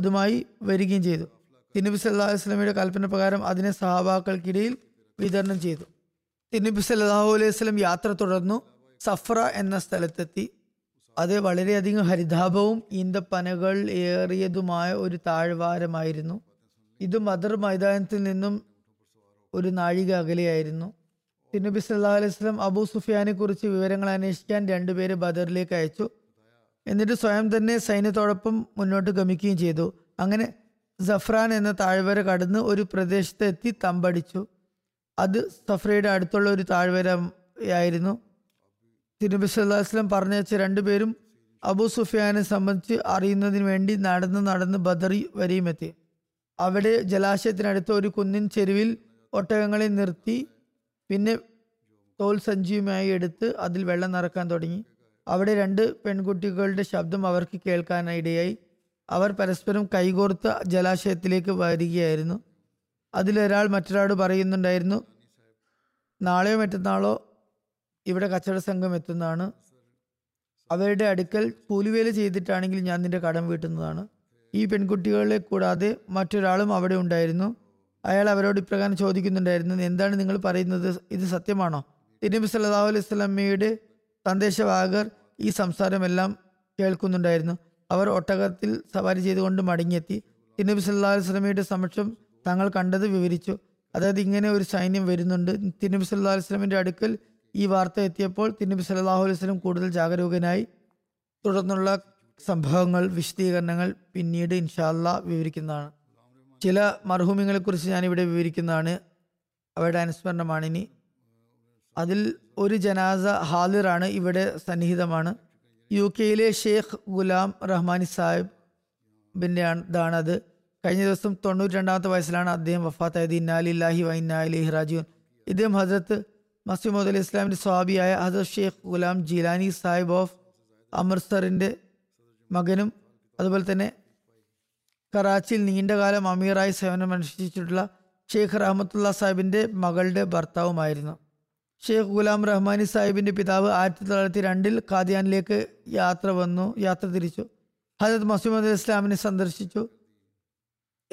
അതുമായി വരികയും ചെയ്തു. തിരുനബി സല്ലല്ലാഹു അലൈഹി വസല്ലമയുടെ കൽപ്പന പ്രകാരം അതിനെ സഹാബാക്കൾക്കിടയിൽ വിതരണം ചെയ്തു. തിരുനബി സല്ലല്ലാഹു അലൈഹി വസല്ലം യാത്ര തുടർന്നു. സഫ്ര എന്ന സ്ഥലത്തെത്തി. അത് വളരെയധികം ഹരിതാഭവും ഈന്തപ്പനകൾ ഏറിയതുമായ ഒരു താഴ്വാരമായിരുന്നു. ഇത് മദർ മൈതാനത്തിൽ നിന്നും ഒരു നാഴിക അകലെയായിരുന്നു. തിരുനബി സല്ലല്ലാഹു അലൈഹി വസല്ലം അബൂ സുഫിയാനെ കുറിച്ച് വിവരങ്ങൾ അന്വേഷിക്കാൻ രണ്ടുപേരെ ബദറിലേക്ക് അയച്ചു. എന്നിട്ട് സ്വയം തന്നെ സൈന്യത്തോടൊപ്പം മുന്നോട്ട് ഗമിക്കുകയും ചെയ്തു. അങ്ങനെ സഫ്രാൻ എന്ന താഴ്വര കടന്ന് ഒരു പ്രദേശത്ത് എത്തി തമ്പടിച്ചു. അത് സഫ്രയുടെ അടുത്തുള്ള ഒരു താഴ്വരയായിരുന്നു. തിരുനബി സല്ലല്ലാഹു അലൈഹി വസല്ലം പറഞ്ഞയച്ച രണ്ടുപേരും അബൂ സുഫിയാനെ സംബന്ധിച്ച് അറിയുന്നതിന് വേണ്ടി നടന്ന് നടന്ന് ബദർ വരെയും എത്തി. അവിടെ ജലാശയത്തിനടുത്ത് ഒരു കുന്നിൻ ചെരുവിൽ ഒട്ടകങ്ങളെ നിർത്തി. പിന്നെ തോൽ സഞ്ചിയുമായി എടുത്ത് അതിൽ വെള്ളം നിറക്കാൻ തുടങ്ങി. അവിടെ രണ്ട് പെൺകുട്ടികളുടെ ശബ്ദം അവർക്ക് കേൾക്കാനിടയായി. അവർ പരസ്പരം കൈകോർത്ത് ജലാശയത്തിലേക്ക് വരികയായിരുന്നു. അതിലൊരാൾ മറ്റൊരാളോട് പറയുന്നുണ്ടായിരുന്നു, നാളെയോ മറ്റന്നാളോ ഇവിടെ കച്ചവട സംഘം എത്തുന്നതാണ്. അവരുടെ അടുക്കൽ കൂലിവേല ചെയ്തിട്ടാണെങ്കിൽ ഞാൻ നിന്റെ കടം വീട്ടുന്നതാണ്. ഈ പെൺകുട്ടികളെ കൂടാതെ മറ്റൊരാളും അവിടെ ഉണ്ടായിരുന്നു. അയാൾ അവരോട് ഇപ്രകാരം ചോദിക്കുന്നുണ്ടായിരുന്നു, എന്താണ് നിങ്ങൾ പറയുന്നത്, ഇത് സത്യമാണോ? തിരുനബി സല്ലല്ലാഹു അലൈഹി വസല്ലമയുടെ സന്ദേശവാഹകർ ഈ സംസാരമെല്ലാം കേൾക്കുന്നുണ്ടായിരുന്നു. അവർ ഒട്ടകത്തിൽ സവാരി ചെയ്തുകൊണ്ട് മടങ്ങിയെത്തി. തിരുനബി സല്ലല്ലാഹു അലൈഹി വസല്ലമയുടെ സമക്ഷം തങ്ങൾ കണ്ടത് വിവരിച്ചു. അതായത് ഇങ്ങനെ ഒരു സൈന്യം വരുന്നുണ്ട്. തിരുനബി സല്ലല്ലാഹു അലൈഹി വസല്ലമയുടെ അടുക്കൽ ഈ വാർത്ത എത്തിയപ്പോൾ തിരുനബി സല്ലല്ലാഹു അലൈഹി വസല്ലം കൂടുതൽ ജാഗരൂകനായി. തുടർന്നുള്ള സംഭവങ്ങൾ, വിശദീകരണങ്ങൾ പിന്നീട് ഇൻഷാ അല്ലാഹ് വിവരിക്കുന്നതാണ്. ചില മർഹൂമികളെക്കുറിച്ച് ഞാനിവിടെ വിവരിക്കുന്നതാണ്, അവരുടെ അനുസ്മരണമാണ് ഇനി. അതിൽ ഒരു ജനാസ ഹാലിറാണ്, ഇവിടെ സന്നിഹിതമാണ്. യു കെയിലെ ഷെയ്ഖ് ഗുലാം റഹ്മാനി സാഹിബിൻ്റെ ഇതാണത്. കഴിഞ്ഞ ദിവസം തൊണ്ണൂറ്റി രണ്ടാമത്തെ വയസ്സിലാണ് അദ്ദേഹം വഫാത്തായത്. ഇന്നാ ലില്ലാഹി വ ഇന്നാ ഇലൈഹി റാജിഊൻ. ഇദ്ദേഹം ഹസരത്ത് മസീഹുദ് അലി ഇസ്ലാമിൻ്റെ സ്വഹാബിയായ ഹസരത്ത് ഷെയ്ഖ് ഗുലാം ജീലാനി സാഹിബ് ഓഫ് അമൃത്സറിൻ്റെ മകനും അതുപോലെ തന്നെ കറാച്ചിയിൽ നീണ്ടകാലം അമീറായി സേവനമനുഷ്ഠിച്ചിട്ടുള്ള ഷെയ്ഖ് റഹ്മത്തുള്ള സാഹിബിൻ്റെ മകളുടെ ഭർത്താവുമായിരുന്നു. ഷെയ്ഖ് ഗുലാം റഹ്മാനി സാഹിബിൻ്റെ പിതാവ് ആയിരത്തി തൊള്ളായിരത്തി രണ്ടിൽ ഖാദിയാനിലേക്ക് യാത്ര വന്നു യാത്ര തിരിച്ചു. ഹജരത് മസീഹുദ് ഇസ്ലാമിനെ സന്ദർശിച്ചു.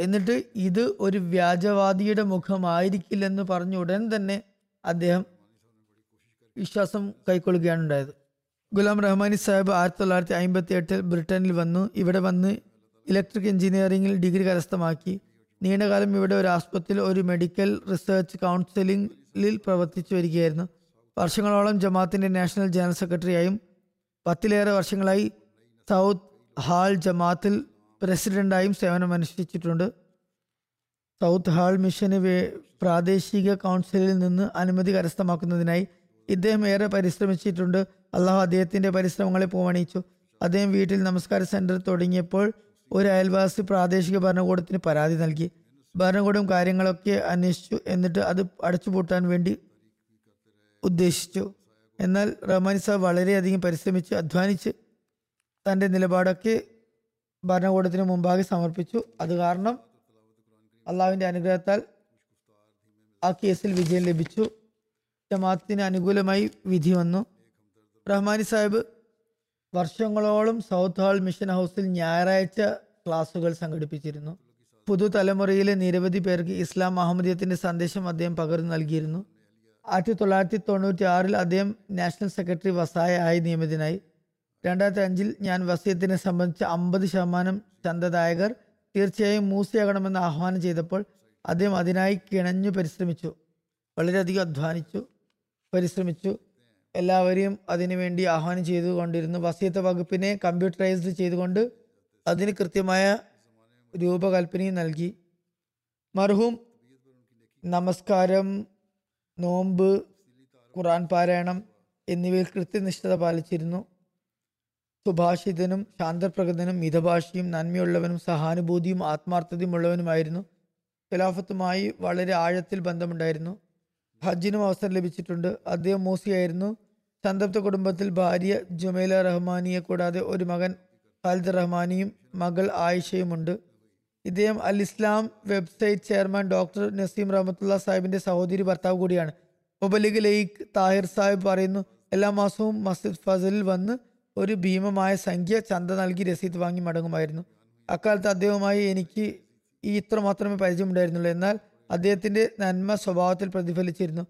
എന്നിട്ട് ഇത് ഒരു വ്യാജവാദിയുടെ മുഖമായിരിക്കില്ലെന്ന് പറഞ്ഞ ഉടൻ തന്നെ അദ്ദേഹം വിശ്വാസം കൈക്കൊള്ളുകയാണ് ഉണ്ടായത്. ഗുലാം റഹ്മാനി സാഹിബ് ആയിരത്തി തൊള്ളായിരത്തി അമ്പത്തി എട്ടിൽ ബ്രിട്ടനിൽ വന്നു. ഇവിടെ വന്ന് ഇലക്ട്രിക് എഞ്ചിനീയറിംഗിൽ ഡിഗ്രി കരസ്ഥമാക്കി. നീണ്ടകാലം ഇവിടെ ഒരു ആസ്പത്രിയിൽ ഒരു മെഡിക്കൽ റിസർച്ച് കൗൺസിലിംഗിൽ പ്രവർത്തിച്ചു വരികയായിരുന്നു. വർഷങ്ങളോളം ജമാഅത്തിൻ്റെ നാഷണൽ ജനറൽ സെക്രട്ടറിയായും പത്തിലേറെ വർഷങ്ങളായി സൗത്ത് ഹാൾ ജമാഅത്തിൽ പ്രസിഡൻ്റായും സേവനമനുഷ്ഠിച്ചിട്ടുണ്ട്. സൗത്ത് ഹാൾ മിഷന് പ്രാദേശിക കൗൺസിലിൽ നിന്ന് അനുമതി കരസ്ഥമാക്കുന്നതിനായി ഇദ്ദേഹം ഏറെ പരിശ്രമിച്ചിട്ടുണ്ട്. അള്ളാഹു അദ്ദേഹത്തിൻ്റെ പരിശ്രമങ്ങളെ പൂവണിയിച്ചു. അദ്ദേഹം വീട്ടിൽ നമസ്കാര സെൻറ്റർ തുടങ്ങിയപ്പോൾ ഒരു അയൽവാസി പ്രാദേശിക ഭരണകൂടത്തിന് പരാതി നൽകി. ഭരണകൂടം കാര്യങ്ങളൊക്കെ അന്വേഷിച്ചു. എന്നിട്ട് അത് അടച്ചുപൂട്ടാൻ വേണ്ടി ഉദ്ദേശിച്ചു. എന്നാൽ റഹ്മാനി സാഹിബ് വളരെയധികം പരിശ്രമിച്ച് അധ്വാനിച്ച് തൻ്റെ നിലപാടൊക്കെ ഭരണകൂടത്തിന് മുമ്പാകെ സമർപ്പിച്ചു. അത് കാരണം അള്ളാഹുവിൻ്റെ അനുഗ്രഹത്താൽ ആ കേസിൽ വിജയം ലഭിച്ചു. ജമാഅത്തിന് അനുകൂലമായി വിധി വന്നു. റഹ്മാനി സാഹിബ് വർഷങ്ങളോളം സൗത്ത് ഹാൾ മിഷൻ ഹൗസിൽ ഞായറാഴ്ച ക്ലാസുകൾ സംഘടിപ്പിച്ചിരുന്നു. പുതുതലമുറയിലെ നിരവധി പേർക്ക് ഇസ്ലാം അഹമ്മദീയത്തിൻ്റെ സന്ദേശം അദ്ദേഹം പകർന്നു നൽകിയിരുന്നു. ആയിരത്തി തൊള്ളായിരത്തി തൊണ്ണൂറ്റി ആറിൽ അദ്ദേഹം നാഷണൽ സെക്രട്ടറി വസായ ആയി നിയമിതനായി. രണ്ടായിരത്തി അഞ്ചിൽ ഞാൻ വസീയത്തിനെ സംബന്ധിച്ച് അമ്പത് ശതമാനം ചന്ദദായകർ തീർച്ചയായും മൂസിയാകണമെന്ന് ആഹ്വാനം ചെയ്തപ്പോൾ അദ്ദേഹം അതിനായി കിണഞ്ഞു പരിശ്രമിച്ചു, വളരെയധികം അധ്വാനിച്ചു പരിശ്രമിച്ചു. എല്ലാവരെയും അതിനുവേണ്ടി ആഹ്വാനം ചെയ്തുകൊണ്ടിരുന്നു. വസീയത്ത് വകുപ്പിനെ കമ്പ്യൂട്ടറൈസ്ഡ് ചെയ്തുകൊണ്ട് അതിന് കൃത്യമായ രൂപകൽപ്പനയും നൽകി. മർഹൂം നമസ്കാരം, നോമ്പ്, ഖുർആൻ പാരായണം എന്നിവയിൽ കൃത്യനിഷ്ഠത പാലിച്ചിരുന്നു. സുഭാഷിതനും ശാന്തപ്രകൃതനും മിതഭാഷിയും നന്മയുള്ളവനും സഹാനുഭൂതിയും ആത്മാർത്ഥതയുമുള്ളവനുമായിരുന്നു. ഖിലാഫത്തുമായി വളരെ ആഴത്തിൽ ബന്ധമുണ്ടായിരുന്നു. ഹജ്ജിനും അവസരം ലഭിച്ചിട്ടുണ്ട്. അദ്ദേഹം മൂസിയായിരുന്നു. സംതൃപ്ത കുടുംബത്തിൽ ഭാര്യ ജുമൈല റഹ്മാനിയെ കൂടാതെ ഒരു മകൻ ഖാലിദ് റഹ്മാനിയും മകൾ ആയിഷയുമുണ്ട്. ഇദ്ദേഹം അൽ ഇസ്ലാം website chairman doctor Naseem Rahmatullah സാഹിബിൻ്റെ സഹോദരി ഭർത്താവ് കൂടിയാണ്. മുബലിഗ് ലൈക്ക് താഹിർ സാഹിബ് പറയുന്നു, എല്ലാ മാസവും മസ്ജിദ് ഫസലിൽ വന്ന് ഒരു ഭീമമായ സംഖ്യ ചന്ത നൽകി രസീത് വാങ്ങി മടങ്ങുമായിരുന്നു. അക്കാലത്ത് അദ്ദേഹവുമായി എനിക്ക് ഈ ഇത്ര മാത്രമേ പരിചയമുണ്ടായിരുന്നുള്ളൂ. എന്നാൽ അദ്ദേഹത്തിൻ്റെ നന്മ സ്വഭാവത്തിൽ പ്രതിഫലിച്ചിരുന്നു.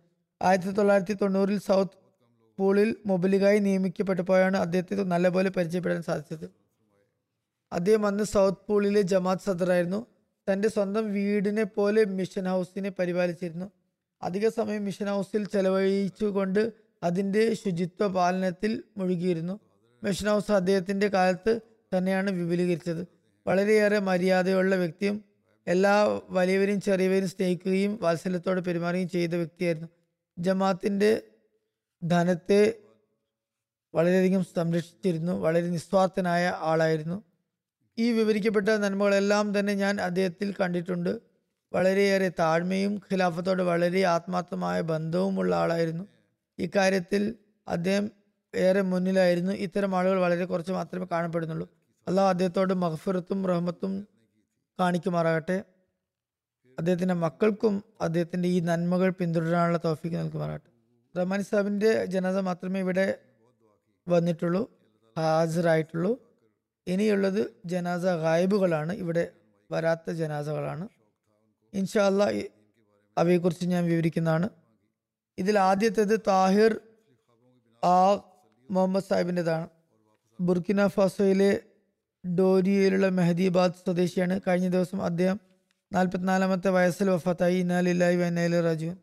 ആയിരത്തി തൊള്ളായിരത്തി തൊണ്ണൂറിൽ സൗത്ത് പൂളിൽ മുബലിഗായി നിയമിക്കപ്പെട്ടപ്പോഴാണ് അദ്ദേഹത്തെ നല്ലപോലെ പരിചയപ്പെടാൻ സാധിച്ചത്. അദ്ദേഹം അന്ന് സൗത്ത് പൂളിലെ ജമാഅത്ത് സദറായിരുന്നു. തൻ്റെ സ്വന്തം വീടിനെ പോലെ മിഷൻ ഹൗസിനെ പരിപാലിച്ചിരുന്നു. അധിക സമയം മിഷൻ ഹൗസിൽ ചെലവഴിച്ചുകൊണ്ട് അതിൻ്റെ ശുചിത്വ പാലനത്തിൽ മുഴുകിയിരുന്നു. മിഷൻ ഹൗസ് അദ്ദേഹത്തിൻ്റെ കാലത്ത് തന്നെയാണ് വിപുലീകരിച്ചത്. വളരെയേറെ മര്യാദയുള്ള വ്യക്തിയും എല്ലാ വലിയവരെയും ചെറിയവരെയും സ്നേഹിക്കുകയും വാത്സല്യത്തോടെ പെരുമാറുകയും ചെയ്ത വ്യക്തിയായിരുന്നു. ജമാഅത്തിൻ്റെ ധനത്തെ വളരെയധികം സംരക്ഷിച്ചിരുന്നു. വളരെ നിസ്വാർത്ഥനായ ആളായിരുന്നു. ഈ വിവരിക്കപ്പെട്ട നന്മകളെല്ലാം തന്നെ ഞാൻ അദ്ദേഹത്തിൽ കണ്ടിട്ടുണ്ട്. വളരെയേറെ താഴ്മയും ഖിലാഫത്തോട് വളരെ ആത്മാർത്ഥമായ ബന്ധവുമുള്ള ആളായിരുന്നു. ഇക്കാര്യത്തിൽ അദ്ദേഹം ഏറെ മുന്നിലായിരുന്നു. ഇത്തരം ആളുകൾ വളരെ കുറച്ച് മാത്രമേ കാണപ്പെടുന്നുള്ളൂ. അല്ലാഹു അദ്ദേഹത്തോട് മഗ്ഫിറത്തും റഹ്മത്തും കാണിക്കുമാറാകട്ടെ. അദ്ദേഹത്തിൻ്റെ മക്കൾക്കും അദ്ദേഹത്തിൻ്റെ ഈ നന്മകൾ പിന്തുടരാനുള്ള തൗഫീഖ് നൽകുമാറാകട്ടെ. റഹ്മാനി സാഹിബിൻ്റെ ജനാസ മാത്രമേ ഇവിടെ വന്നിട്ടുള്ളൂ, ഹാജരായിട്ടുള്ളൂ. ഇനിയുള്ളത് ജനാസ ഗായിബുകളാണ്, ഇവിടെ വരാത്ത ജനാസകളാണ്. ഇൻഷാ അല്ലാഹ് അവയെക്കുറിച്ച് ഞാൻ വിവരിക്കുന്നതാണ്. ഇതിൽ ആദ്യത്തേത് താഹിർ ആ മുഹമ്മദ് സാഹിബിൻ്റെതാണ്. ബുർക്കിന ഫാസോയിലെ ഡോരിയയിലുള്ള മെഹദിബാദ് സ്വദേശിയാണ്. കഴിഞ്ഞ ദിവസം അദ്ദേഹം നാൽപ്പത്തിനാലാമത്തെ വയസ്സിൽ വഫാത്തായി. ഇന്നാ ലില്ലാഹി വ ഇന്നാ ഇലൈഹി റാജിഊൻ.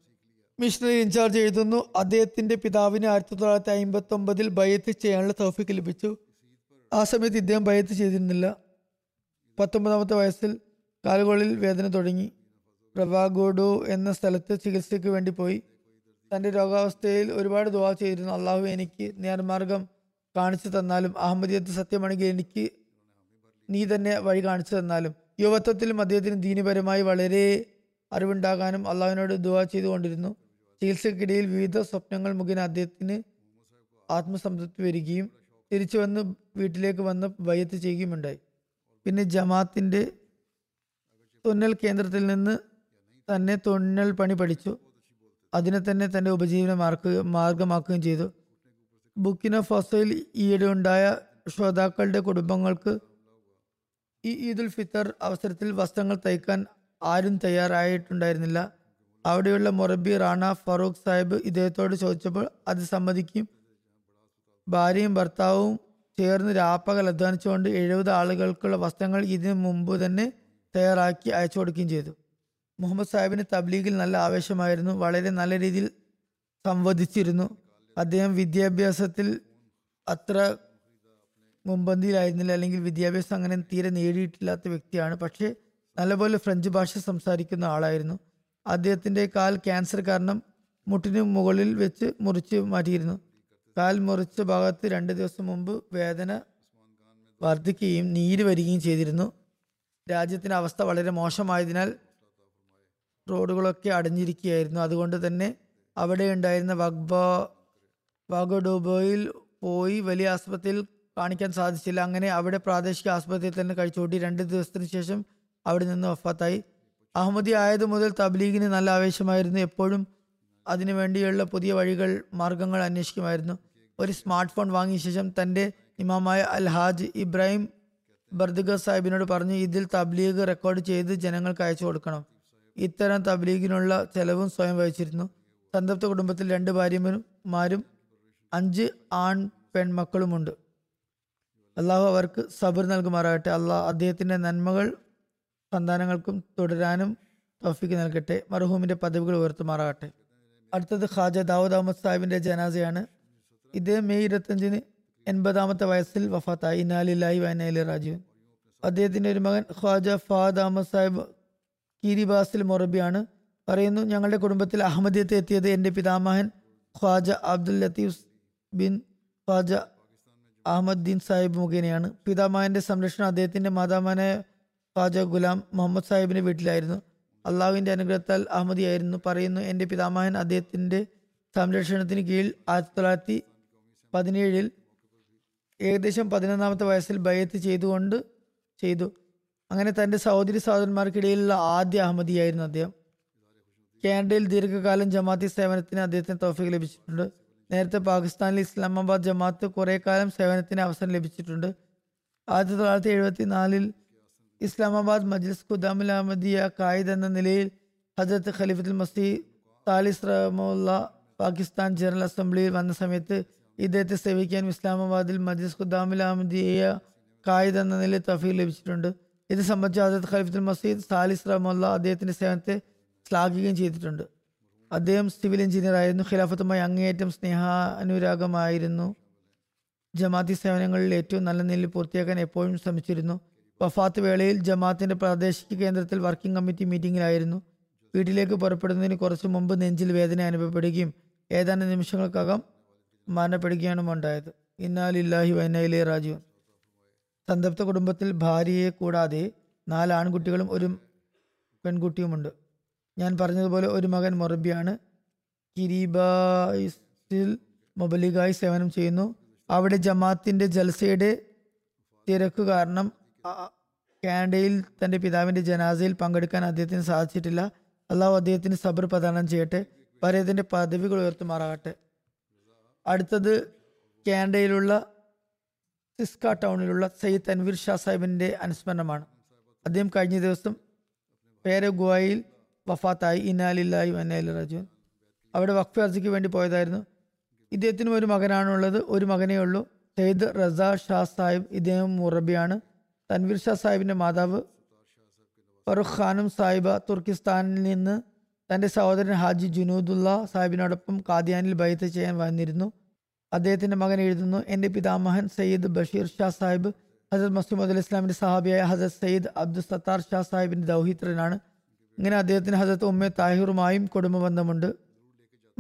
മിഷണറി ഇൻചാർജ് എഴുതുന്നു, അദ്ദേഹത്തിൻ്റെ പിതാവിന് ആയിരത്തി തൊള്ളായിരത്തി അമ്പത്തി ഒമ്പതിൽ ബയ്യത്ത് ചെയ്യാനുള്ള തൗഫീഖ് ലഭിച്ചു. ആ സമയത്ത് ഇദ്ദേഹം ബയ്യത്ത് ചെയ്തിരുന്നില്ല. പത്തൊമ്പതാമത്തെ വയസ്സിൽ കാലുകളിൽ വേദന തുടങ്ങി. റവാഗോഡു എന്ന സ്ഥലത്ത് ചികിത്സയ്ക്ക് വേണ്ടി പോയി. തൻ്റെ രോഗാവസ്ഥയിൽ ഒരുപാട് ദുആ ചെയ്തിരുന്നു. അള്ളാഹു എനിക്ക് നേർമാർഗം കാണിച്ചു തന്നാലും അഹമ്മദിയത്ത് സത്യമാണെങ്കിൽ എനിക്ക് നീ തന്നെ വഴി കാണിച്ചു തന്നാലും. യുവത്വത്തിലും അദ്ദേഹത്തിന് ദീനപരമായി വളരെ അറിവുണ്ടാകാനും അള്ളാഹുവിനോട് ദുആ ചെയ്തുകൊണ്ടിരുന്നു. ചികിത്സയ്ക്കിടയിൽ വിവിധ സ്വപ്നങ്ങൾ മുഖേന അദ്ദേഹത്തിന് ആത്മസംതൃപ്തി വരികയും തിരിച്ചു വന്ന് വീട്ടിലേക്ക് വന്ന് ബയ്യത്ത് ചെയ്യുകയുമുണ്ടായി. പിന്നെ ജമാഅത്തിൻ്റെ തുന്നൽ കേന്ദ്രത്തിൽ നിന്ന് തന്നെ തുന്നൽ പണി പഠിച്ചു. അതിനെ തന്നെ തൻ്റെ ഉപജീവന മാർഗ മാർഗമാക്കുകയും ചെയ്തു. ബുർക്കിന ഫാസോയിൽ ഈയിടെ ഉണ്ടായ ശ്രോതാക്കളുടെ കുടുംബങ്ങൾക്ക് ഈ ഈദുൽ ഫിത്തർ അവസരത്തിൽ വസ്ത്രങ്ങൾ തയ്ക്കാൻ ആരും തയ്യാറായിട്ടുണ്ടായിരുന്നില്ല. അവിടെയുള്ള മൊറബി റാണ ഫറൂഖ് സാഹിബ് ഇദ്ദേഹത്തോട് ചോദിച്ചപ്പോൾ അത് സമ്മതിക്കും. ഭാര്യയും ഭർത്താവും ചേർന്ന് രാപ്പകൽ അധ്വാനിച്ചുകൊണ്ട് എഴുപത് ആളുകൾക്കുള്ള വസ്ത്രങ്ങൾ ഇതിനു മുമ്പ് തന്നെ തയ്യാറാക്കി അയച്ചു കൊടുക്കുകയും ചെയ്തു. മുഹമ്മദ് സാഹിബിന് തബ്ലീഗിൽ നല്ല ആവേശമായിരുന്നു. വളരെ നല്ല രീതിയിൽ സംവദിച്ചിരുന്നു. അദ്ദേഹം വിദ്യാഭ്യാസത്തിൽ അത്ര മുമ്പന്തിയിലായിരുന്നില്ല, അല്ലെങ്കിൽ വിദ്യാഭ്യാസം അങ്ങനെ തീരെ നേടിയിട്ടില്ലാത്ത വ്യക്തിയാണ്. പക്ഷേ നല്ലപോലെ ഫ്രഞ്ച് ഭാഷ സംസാരിക്കുന്ന ആളായിരുന്നു. അദ്ദേഹത്തിൻ്റെ കാൽ ക്യാൻസർ കാരണം മുട്ടിന് മുകളിൽ വെച്ച് മുറിച്ച് മാറ്റിയിരുന്നു. കാൽ മുറിച്ച ഭാഗത്ത് രണ്ട് ദിവസം മുമ്പ് വേദന വർദ്ധിക്കുകയും നീര് വരികയും ചെയ്തിരുന്നു. രാജ്യത്തിൻ്റെ അവസ്ഥ വളരെ മോശമായതിനാൽ റോഡുകളൊക്കെ അടഞ്ഞിരിക്കുകയായിരുന്നു. അതുകൊണ്ട് തന്നെ അവിടെ ഉണ്ടായിരുന്ന വഗ്ബ വാഗഡോബോയിൽ പോയി വലിയ ആസ്പത്രിയിൽ കാണിക്കാൻ സാധിച്ചില്ല. അങ്ങനെ അവിടെ പ്രാദേശിക ആസ്പത്രിയിൽ തന്നെ കഴിച്ചുകൂട്ടി. രണ്ട് ദിവസത്തിന് ശേഷം അവിടെ നിന്ന് വഫാത്തായി. അഹമ്മദി ആയത് മുതൽ തബ്ലീഗിന് നല്ല ആവേശമായിരുന്നു. എപ്പോഴും അതിനുവേണ്ടിയുള്ള പുതിയ വഴികൾ മാർഗങ്ങൾ അന്വേഷിക്കുമായിരുന്നു. ഒരു സ്മാർട്ട് ഫോൺ വാങ്ങിയ ശേഷം തൻ്റെ ഇമാമായ അൽ ഹാജ് ഇബ്രാഹിം ബർദുഗ സാഹിബിനോട് പറഞ്ഞു, ഇതിൽ തബ്ലീഗ് റെക്കോർഡ് ചെയ്ത് ജനങ്ങൾക്ക് അയച്ചു കൊടുക്കണം. ഇത്തരം തബ്ലീഗിനുള്ള ചെലവും സ്വയം വഹിച്ചിരുന്നു. സംതൃപ്ത കുടുംബത്തിൽ രണ്ട് ഭാര്യമാരും അഞ്ച് ആൺ പെൺമക്കളുമുണ്ട്. അള്ളാഹു അവർക്ക് സബർ നൽകുമാറാകട്ടെ. അള്ളാഹ് അദ്ദേഹത്തിൻ്റെ നന്മകൾ സന്താനങ്ങൾക്കും തുടരാനും തൗഫീഖ് നൽകട്ടെ. മർഹൂമിൻ്റെ പദവികൾ ഉയർത്തുമാറാകട്ടെ. അടുത്തത് ഖാജ ദാവൂദ് അഹമ്മദ് സാഹിബിൻ്റെ ജനാസയാണ്. ഇത് മെയ് ഇരുപത്തഞ്ചിന് എൺപതാമത്തെ വയസ്സിൽ വഫാത്തായി. ഇന്നാലില്ലാഹി വ ഇന്നാ ഇലൈഹി റാജിഊൻ. അദ്ദേഹത്തിൻ്റെ ഒരു മകൻ ഖാജ ഫഹദ് അഹമ്മദ് സാഹിബ് കീരിബാസിൽ മൊറബിയാണ്. പറയുന്നു, ഞങ്ങളുടെ കുടുംബത്തിൽ അഹമ്മദിയത്ത് എത്തിയത് എൻ്റെ പിതാമഹൻ ഖ്വാജ അബ്ദുൽ ലത്തീഫ് ബിൻ ഖ്വാജ അഹമ്മദ്ദീൻ സാഹിബ് മുഖേനയാണ്. പിതാമഹൻ്റെ സംരക്ഷണം അദ്ദേഹത്തിൻ്റെ മാതാമഹനായ ഖ്വാജ ഗുലാം മുഹമ്മദ് സാഹിബിൻ്റെ വീട്ടിലായിരുന്നു. അള്ളാഹുവിൻ്റെ അനുഗ്രഹത്താൽ അഹമ്മദിയായിരുന്നു. പറയുന്നു, എൻ്റെ പിതാമഹൻ അദ്ദേഹത്തിൻ്റെ സംരക്ഷണത്തിന് കീഴിൽ ആയിരത്തി തൊള്ളായിരത്തി പതിനേഴിൽ ഏകദേശം പതിനൊന്നാമത്തെ വയസ്സിൽ ബൈഅത്ത് ചെയ്തുകൊണ്ട് ചെയ്തു. അങ്ങനെ തൻ്റെ സഹോദരി സഹോദരന്മാർക്കിടയിലുള്ള ആദ്യ അഹമ്മദിയായിരുന്നു അദ്ദേഹം. കാനഡയിൽ ദീർഘകാലം ജമാഅത്തി സേവനത്തിന് അദ്ദേഹത്തിന് തൗഫീഖ് ലഭിച്ചിട്ടുണ്ട്. നേരത്തെ പാകിസ്ഥാനിൽ ഇസ്ലാമാബാദ് ജമാഅത്ത് കുറേ കാലം സേവനത്തിന് അവസരം ലഭിച്ചിട്ടുണ്ട്. ആയിരത്തി തൊള്ളായിരത്തി എഴുപത്തി നാലിൽ ഇസ്ലാമാബാദ് മജ്ലിസ് ഖുദാമുൽ അഹമ്മദിയ ഖായിദ് എന്ന നിലയിൽ ഹജരത്ത് ഖലീഫത്തുൽ മസീഹ് താലിസ് റഹ്മുല്ല പാകിസ്ഥാൻ ജനറൽ അസംബ്ലിയിൽ വന്ന സമയത്ത് ഇദ്ദേഹത്തെ സേവിക്കാൻ ഇസ്ലാമാബാദിൽ മജ്ലിസ് ഖുദാമുൽ അഹമ്മദിയ ഖായിദ് എന്ന നിലയിൽ തൗഫീഖ് ലഭിച്ചിട്ടുണ്ട്. ഇത് സംബന്ധിച്ച് ഹജരത്ത് ഖലീഫത്തുൽ മസീഹ് താലിസ് റഹ്മുല്ല അദ്ദേഹത്തിൻ്റെ സേവനത്തെ ശ്ലാഘിക്കുകയും ചെയ്തിട്ടുണ്ട്. അദ്ദേഹം സിവിൽ എഞ്ചിനീയർ ആയിരുന്നു. ഖിലാഫത്തുമായി അങ്ങേയറ്റം സ്നേഹാനുരാഗമായിരുന്നു. ജമാഅത്തി സേവനങ്ങളിൽ ഏറ്റവും നല്ല നിലയിൽ പൂർത്തിയാക്കാൻ എപ്പോഴും ശ്രമിച്ചിരുന്നു. വഫാത്ത് വേളയിൽ ജമാഅത്തിൻ്റെ പ്രാദേശിക കേന്ദ്രത്തിൽ വർക്കിംഗ് കമ്മിറ്റി മീറ്റിംഗിലായിരുന്നു. വീട്ടിലേക്ക് പുറപ്പെടുന്നതിന് കുറച്ചു മുമ്പ് നെഞ്ചിൽ വേദന അനുഭവപ്പെടുകയും ഏതാനും നിമിഷങ്ങൾക്കകം മരണപ്പെടുകയാണ് ഉണ്ടായത്. ഇന്നാ ലില്ലാഹി വ ഇന്നാ ഇലൈഹി റാജിഊൻ. സംതൃപ്ത കുടുംബത്തിൽ ഭാര്യയെ കൂടാതെ നാല് ആൺകുട്ടികളും ഒരു പെൺകുട്ടിയുമുണ്ട്. ഞാൻ പറഞ്ഞതുപോലെ ഒരു മകൻ മൊറബിയാണ്. കിരീബായിൽ മൊബലിഗായി സേവനം ചെയ്യുന്നു. അവിടെ ജമാഅത്തിൻ്റെ ജൽസയുടെ തിരക്ക് കാരണം കാനഡയിൽ തൻ്റെ പിതാവിൻ്റെ ജനാസയിൽ പങ്കെടുക്കാൻ അദ്ദേഹത്തിന് സാധിച്ചിട്ടില്ല. അള്ളാഹു അദ്ദേഹത്തിന് സബർ പ്രദാനം ചെയ്യട്ടെ. അദ്ദേഹത്തിൻ്റെ പദവികൾ ഉയർത്തുമാറാകട്ടെ. അടുത്തത് കാനഡയിലുള്ള സിസ്ക ടൗണിലുള്ള സയ്യിദ് തൻവീർ ഷാ സാഹിബിൻ്റെ അനുസ്മരണമാണ്. അദ്ദേഹം കഴിഞ്ഞ ദിവസം പേരഗുവായിൽ വഫാത്തായി. ഇന്നാ ലില്ലാഹി വ ഇന്നാ ഇലൈഹി റാജിഊൻ. അവിടെ വഖഫ് അർജിക്ക് വേണ്ടി പോയതായിരുന്നു. ഇദ്ദേഹത്തിനും ഒരു മകനാണുള്ളത്. ഒരു മകനേ ഉള്ളൂ, സയ്യിദ് റസാ ഷാ സാഹിബ്. ഇദ്ദേഹം മുറബിയാണ്. തൻവീർ ഷാ സാഹിബിൻ്റെ മാതാവ് ഫറുഖ് ഖാനും സാഹിബ തുർക്കിസ്ഥാനിൽ നിന്ന് തൻ്റെ സഹോദരൻ ഹാജി ജുനൂദുല്ല സാഹിബിനോടൊപ്പം കാദിയാനിൽ ബൈഅത്ത് ചെയ്യാൻ വന്നിരുന്നു. അദ്ദേഹത്തിൻ്റെ മകൻ എഴുതുന്നു, എൻ്റെ പിതാമഹൻ സയ്യിദ് ബഷീർ ഷാ സാഹിബ് ഹസരത് മസീഹ് അലൈഹി ഇസ്ലാമിൻ്റെ സഹാബിയായ ഹസരത് സയ്യിദ് അബ്ദുൽ സത്താർ ഷാ സാഹിബിൻ്റെ ദൗഹിത്രനാണ്. ഇങ്ങനെ അദ്ദേഹത്തിന് ഹസരത്ത് ഉമ്മ താഹിറുമായും കുടുംബ ബന്ധമുണ്ട്.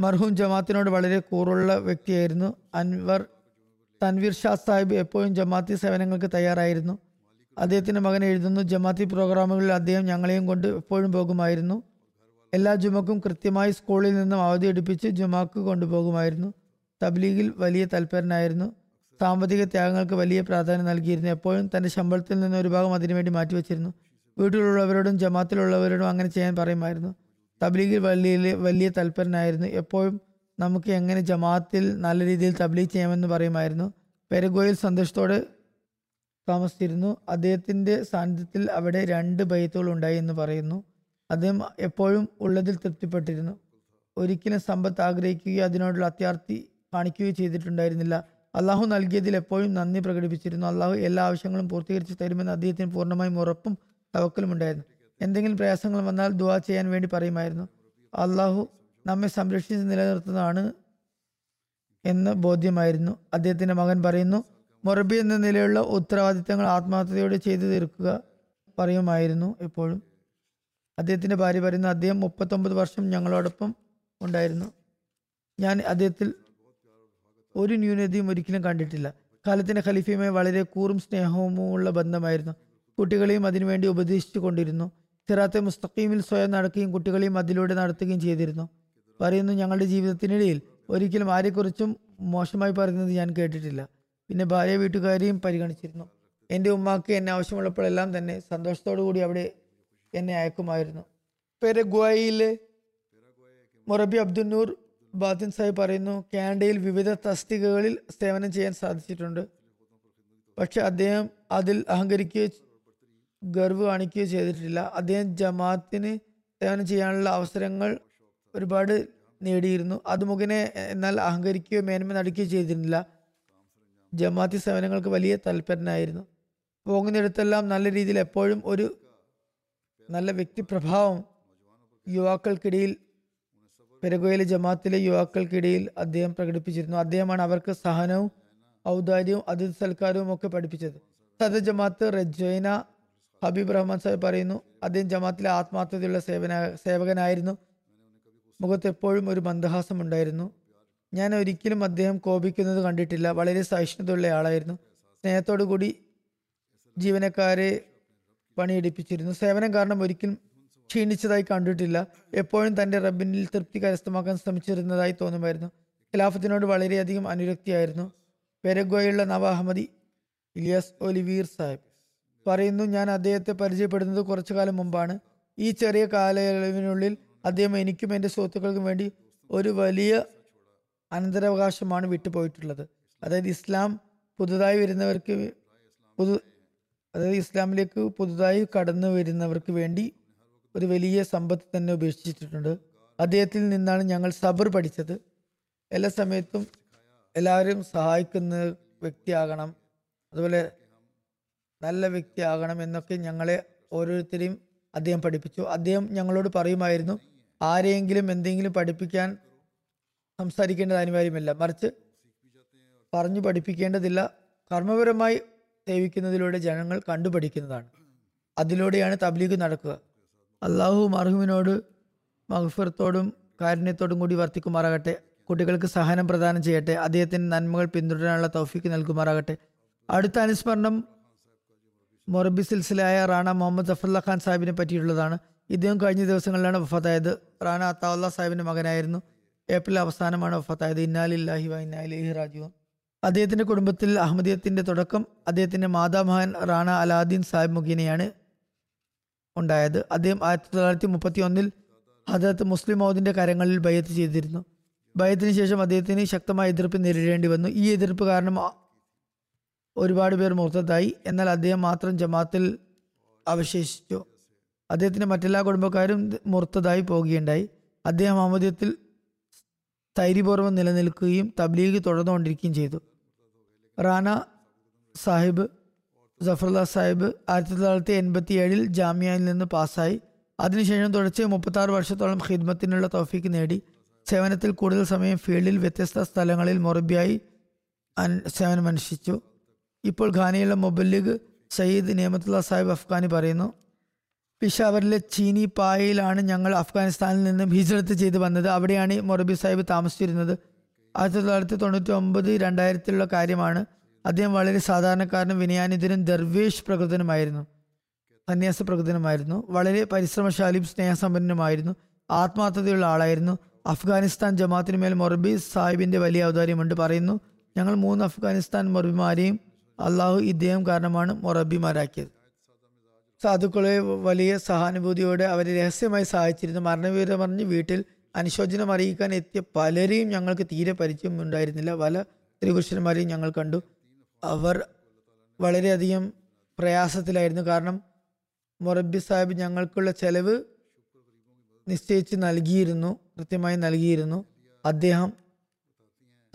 മർഹൂം ജമാഅത്തിനോട് വളരെ കൂറുള്ള വ്യക്തിയായിരുന്നു. അൻവർ തൻവീർ ഷാ സാഹിബ് എപ്പോഴും ജമാഅത്തി സേവനങ്ങൾക്ക് തയ്യാറായിരുന്നു. അദ്ദേഹത്തിൻ്റെ മകൻ എഴുതുന്നു, ജമാഅത്തി പ്രോഗ്രാമുകളിൽ അദ്ദേഹം ഞങ്ങളെയും കൊണ്ട് എപ്പോഴും പോകുമായിരുന്നു. എല്ലാ ജുമക്കും കൃത്യമായി സ്കൂളിൽ നിന്നും അവധിയെടുപ്പിച്ച് ജുമാക്ക് കൊണ്ടുപോകുമായിരുന്നു. തബ്ലീഗിൽ വലിയ താൽപ്പര്യനായിരുന്നു. സാമ്പത്തിക ത്യാഗങ്ങൾക്ക് വലിയ പ്രാധാന്യം നൽകിയിരുന്നു. എപ്പോഴും തൻ്റെ ശമ്പളത്തിൽ നിന്ന് ഒരു ഭാഗം അതിനുവേണ്ടി മാറ്റിവെച്ചിരുന്നു. വീട്ടിലുള്ളവരോടും ജമാത്തിലുള്ളവരോടും അങ്ങനെ ചെയ്യാൻ പറയുമായിരുന്നു. തബ്ലീഗിൽ വലിയ വലിയ താൽപ്പര്യനായിരുന്നു. എപ്പോഴും നമുക്ക് എങ്ങനെ ജമാത്തിൽ നല്ല രീതിയിൽ തബ്ലീഗ് ചെയ്യാമെന്ന് പറയുമായിരുന്നു. പെരഗോയിൽ സന്തോഷത്തോടെ താമസിച്ചിരുന്നു. അദ്ദേഹത്തിൻ്റെ സാന്നിധ്യത്തിൽ അവിടെ രണ്ട് ബൈത്തുകൾ ഉണ്ടായി എന്ന് പറയുന്നു. അദ്ദേഹം എപ്പോഴും ഉള്ളതിൽ തൃപ്തിപ്പെട്ടിരുന്നു. ഒരിക്കലും സമ്പത്ത് ആഗ്രഹിക്കുകയോ അതിനോടുള്ള അത്യാർത്തി കാണിക്കുകയോ ചെയ്തിട്ടുണ്ടായിരുന്നില്ല. അള്ളാഹു നൽകിയതിൽ എപ്പോഴും നന്ദി പ്രകടിപ്പിച്ചിരുന്നു. അള്ളാഹു എല്ലാ ആവശ്യങ്ങളും പൂർത്തീകരിച്ച് തരുമെന്ന് അദ്ദേഹത്തിന് പൂർണ്ണമായും ഉറപ്പും തവക്കലുമുണ്ടായിരുന്നു. എന്തെങ്കിലും പ്രയാസങ്ങൾ വന്നാൽ ദുആ ചെയ്യാൻ വേണ്ടി പറയുമായിരുന്നു. അള്ളാഹു നമ്മെ സംരക്ഷിച്ച് നിലനിർത്തുന്നതാണ് എന്ന് ബോധ്യമായിരുന്നു. അദ്ദേഹത്തിൻ്റെ മകൻ പറയുന്നു, മൊറബി എന്ന നിലയിലുള്ള ഉത്തരവാദിത്തങ്ങൾ ആത്മാർത്ഥതയോടെ ചെയ്തു തീർക്കുക പറയുമായിരുന്നു എപ്പോഴും. അദ്ദേഹത്തിൻ്റെ ഭാര്യ പറയുന്നു, അദ്ദേഹം മുപ്പത്തൊമ്പത് വർഷം ഞങ്ങളോടൊപ്പം ഉണ്ടായിരുന്നു. ഞാൻ അദ്ദേഹത്തിൽ ഒരു ന്യൂനതയും ഒരിക്കലും കണ്ടിട്ടില്ല. കാലത്തിൻ്റെ ഖലീഫയുമായി വളരെ കൂറും സ്നേഹവുമുള്ള ബന്ധമായിരുന്നു. കുട്ടികളെയും അതിനുവേണ്ടി ഉപദേശിച്ചു കൊണ്ടിരുന്നു. സിറാത്തെ മുസ്തഖീമിൽ സ്വയം നടക്കുകയും കുട്ടികളെയും അതിലൂടെ നടത്തുകയും ചെയ്തിരുന്നു. പറയുന്നു, ഞങ്ങളുടെ ജീവിതത്തിനിടയിൽ ഒരിക്കലും ആരെക്കുറിച്ചും മോശമായി പറയുന്നത് ഞാൻ കേട്ടിട്ടില്ല. പിന്നെ ഭാര്യ വീട്ടുകാരെയും പരിഗണിച്ചിരുന്നു. എൻ്റെ ഉമ്മാക്ക് എന്നെ ആവശ്യമുള്ളപ്പോഴെല്ലാം തന്നെ സന്തോഷത്തോടു കൂടി അവിടെ എന്നെ അയക്കുമായിരുന്നു. പെരഗ്വായിലെ മൊറബി അബ്ദുൽ നൂർ ബാത്തിൻ സാഹിബ് പറയുന്നു, കാനഡയിൽ വിവിധ തസ്തികകളിൽ സേവനം ചെയ്യാൻ സാധിച്ചിട്ടുണ്ട്. പക്ഷെ അദ്ദേഹം അതിൽ അഹങ്കരിക്കുകയോ ഗർവ് കാണിക്കുകയോ ചെയ്തിട്ടില്ല. അദ്ദേഹം ജമാഅത്തിന് സേവനം ചെയ്യാനുള്ള അവസരങ്ങൾ ഒരുപാട് നേടിയിരുന്നു. അത് മുഖേന എന്നാൽ അഹങ്കരിക്കുകയോ മേന്മ നടിക്കുകയോ ചെയ്തിരുന്നില്ല. ജമാഅത്തി സേവനങ്ങൾക്ക് വലിയ താല്പര്യനായിരുന്നു. പോകുന്നിടത്തെല്ലാം നല്ല രീതിയിൽ എപ്പോഴും ഒരു നല്ല വ്യക്തിപ്രഭാവം യുവാക്കൾക്കിടയിൽ, പെരഗോയിലെ ജമാഅത്തിലെ യുവാക്കൾക്കിടയിൽ അദ്ദേഹം പ്രകടിപ്പിച്ചിരുന്നു. അദ്ദേഹമാണ് അവർക്ക് സഹനവും ഔദാര്യവും അതിഥി സൽക്കാരവും ഒക്കെ പഠിപ്പിച്ചത്. സദ ജമാഅത്ത് റജോയിന ഹബീബ് റഹ്മാൻ സാഹിബ് പറയുന്നു, അദ്ദേഹം ജമാഅത്തിലെ ആത്മാർത്ഥതയുള്ള സേവന സേവകനായിരുന്നു. മുഖത്ത് എപ്പോഴും ഒരു മന്ദഹാസം ഉണ്ടായിരുന്നു. ഞാൻ ഒരിക്കലും അദ്ദേഹം കോപിക്കുന്നത് കണ്ടിട്ടില്ല. വളരെ സഹിഷ്ണുതയുള്ള ആളായിരുന്നു. സ്നേഹത്തോടു കൂടി ജീവനക്കാരെ പണിയെടുപ്പിച്ചിരുന്നു. സേവനം കാരണം ഒരിക്കലും ക്ഷീണിച്ചതായി കണ്ടിട്ടില്ല. എപ്പോഴും തൻ്റെ റബ്ബിനിൽ തൃപ്തി കരസ്ഥമാക്കാൻ ശ്രമിച്ചിരുന്നതായി തോന്നുമായിരുന്നു. ഖിലാഫത്തിനോട് വളരെയധികം അനുരക്തിയായിരുന്നു. പെരഗ്വയുള്ള നവ അഹമ്മദി ഇലിയാസ് ഒലിവീർ സാഹിബ് പറയുന്നു, ഞാൻ അദ്ദേഹത്തെ പരിചയപ്പെടുന്നത് കുറച്ചു കാലം മുമ്പാണ്. ഈ ചെറിയ കാലയളവിനുള്ളിൽ അദ്ദേഹം എനിക്കും എൻ്റെ സുഹൃത്തുക്കൾക്കും വേണ്ടി ഒരു വലിയ അനന്തരാവകാശമാണ് വിട്ടുപോയിട്ടുള്ളത്. അതായത് ഇസ്ലാം പുതുതായി വരുന്നവർക്ക് പുതു അതായത് ഇസ്ലാമിലേക്ക് പുതുതായി കടന്നു വരുന്നവർക്ക് വേണ്ടി ഒരു വലിയ സമ്പത്ത് തന്നെ ഉപേക്ഷിച്ചിട്ടുണ്ട്. അദ്ദേഹത്തിൽ നിന്നാണ് ഞങ്ങൾ സബർ പഠിച്ചത്. എല്ലാ സമയത്തും എല്ലാവരും സഹായിക്കുന്ന വ്യക്തിയാകണം, അതുപോലെ നല്ല വ്യക്തിയാകണം എന്നൊക്കെ ഞങ്ങളെ ഓരോരുത്തരെയും അദ്ദേഹം പഠിപ്പിച്ചു. അദ്ദേഹം ഞങ്ങളോട് പറയുമായിരുന്നു, ആരെയെങ്കിലും എന്തെങ്കിലും പഠിപ്പിക്കാൻ സംസാരിക്കേണ്ടത് അനിവാര്യമല്ല, മറിച്ച് പറഞ്ഞു പഠിപ്പിക്കേണ്ടതില്ല. കർമ്മപരമായി സേവിക്കുന്നതിലൂടെ ജനങ്ങൾ കണ്ടുപഠിക്കുന്നതാണ്. അതിലൂടെയാണ് തബ്ലീഗ് നടക്കുക. അള്ളാഹു മർഹൂമിനോട് മഗ്ഫിറത്തോടും കാരുണ്യത്തോടും കൂടി വർത്തിക്കുമാറാകട്ടെ. കുട്ടികൾക്ക് സഹനം പ്രദാനം ചെയ്യട്ടെ. അദ്ദേഹത്തിൻ്റെ നന്മകൾ പിന്തുടരാനുള്ള തൗഫീക്ക് നൽകുമാറാകട്ടെ. അടുത്ത അനുസ്മരണം മൊറബി സിൽസിലായ റാണ മുഹമ്മദ് സഫറുല്ല ഖാൻ സാഹിബിനെ പറ്റിയിട്ടുള്ളതാണ്. ഇദ്ദേഹം കഴിഞ്ഞ ദിവസങ്ങളിലാണ് വഫാത്തായത്. റാണ അത്താവുള്ള സാഹിബിൻ്റെ മകനായിരുന്നു. ഏപ്രിൽ അവസാനമാണ് വഫാത്തായത്. ഇന്നാലില്ലാഹി വ ഇന്നാ ഇലൈഹി റാജിഊൻ. അദ്ദേഹത്തിൻ്റെ കുടുംബത്തിൽ അഹമ്മദിയത്തിൻ്റെ തുടക്കം അദ്ദേഹത്തിൻ്റെ മാതാമഹൻ റാണ അലാദീൻ സാഹിബ് മുഖേനയാണ് ഉണ്ടായത്. അദ്ദേഹം ആയിരത്തി തൊള്ളായിരത്തി മുപ്പത്തി ഒന്നിൽ ഹദരത്ത് മുസ്ലിം മൗദിൻ്റെ കരങ്ങളിൽ ബൈഅത്ത് ചെയ്തിരുന്നു. ബൈഅത്തിന് ശേഷം അദ്ദേഹത്തിന് ശക്തമായ എതിർപ്പ് നേരിടേണ്ടി വന്നു. ഈ എതിർപ്പ് കാരണം ഒരുപാട് പേർ മുർത്തദായി. എന്നാൽ അദ്ദേഹം മാത്രം ജമാഅത്തിൽ അവശേഷിച്ചു. അദ്ദേഹത്തിൻ്റെ മറ്റെല്ലാ കുടുംബക്കാരും മുർത്തദായി പോകുകയുണ്ടായി. അദ്ദേഹം അഹമ്മദിയത്തിൽ ധൈര്യപൂർവ്വം നിലനിൽക്കുകയും തബ്ലീഗ് തുടർന്നുകൊണ്ടിരിക്കുകയും ചെയ്തു. റാണ സാഹിബ് സഫറുല്ല സാഹിബ് ആയിരത്തി തൊള്ളായിരത്തി എൺപത്തി ഏഴിൽ ജാമ്യയിൽ നിന്ന് പാസ്സായി. അതിനുശേഷം തുടർച്ചയായി മുപ്പത്താറ് വർഷത്തോളം ഖിദ്മത്തിനുള്ള തൗഫീക്ക് നേടി. സേവനത്തിൽ കൂടുതൽ സമയം ഫീൽഡിൽ വ്യത്യസ്ത സ്ഥലങ്ങളിൽ മൊറബിയായി സേവനമനുഷ്ഠിച്ചു. ഇപ്പോൾ ഖാനയിലെ മുബല്ലിഗ് സയ്യിദ് നിയമത്തുള്ള സാഹിബ് അഫ്ഗാനി പറയുന്നു, പിഷാവറിലെ ചീനി പായയിലാണ് ഞങ്ങൾ അഫ്ഗാനിസ്ഥാനിൽ നിന്നും ഹിജ്റത്ത് ചെയ്ത് വന്നത്. അവിടെയാണ് മൊറബി സാഹിബ് താമസിച്ചിരുന്നത്. ആയിരത്തി തൊള്ളായിരത്തി തൊണ്ണൂറ്റി ഒമ്പത് രണ്ടായിരത്തിലുള്ള കാര്യമാണ്. അദ്ദേഹം വളരെ സാധാരണക്കാരനും വിനയാനിതനും ദർവേഷ് പ്രകൃതനുമായിരുന്നു, സന്യാസ പ്രകൃതനുമായിരുന്നു. വളരെ പരിശ്രമശാലിയും സ്നേഹസമ്പന്നനുമായിരുന്നു. ആത്മാർത്ഥതയുള്ള ആളായിരുന്നു. അഫ്ഗാനിസ്ഥാൻ ജമാഅത്തിന് മേൽ മൊറബി സാഹിബിൻ്റെ വലിയ ഔദാര്യമുണ്ട്. പറയുന്നു, ഞങ്ങൾ മൂന്ന് അഫ്ഗാനിസ്ഥാൻ മൊറബിമാരെയും അള്ളാഹു ഇദ്ദേഹം കാരണമാണ് മൊറബിമാരാക്കിയത്. സാധുക്കളെ വലിയ സഹാനുഭൂതിയോടെ അവരെ രഹസ്യമായി സഹായിച്ചിരുന്നു. മരണവിവരം പറഞ്ഞ് വീട്ടിൽ അനുശോചനം അറിയിക്കാൻ എത്തിയ പലരെയും ഞങ്ങൾക്ക് തീരെ പരിചയം ഉണ്ടായിരുന്നില്ല. പല സ്ത്രീ പുരുഷന്മാരെയും ഞങ്ങൾ കണ്ടു. അവർ വളരെയധികം പ്രയാസത്തിലായിരുന്നു. കാരണം മൊറബി സാഹിബ് ഞങ്ങൾക്കുള്ള ചെലവ് നിശ്ചയിച്ച് നൽകിയിരുന്നു, കൃത്യമായി നൽകിയിരുന്നു. അദ്ദേഹം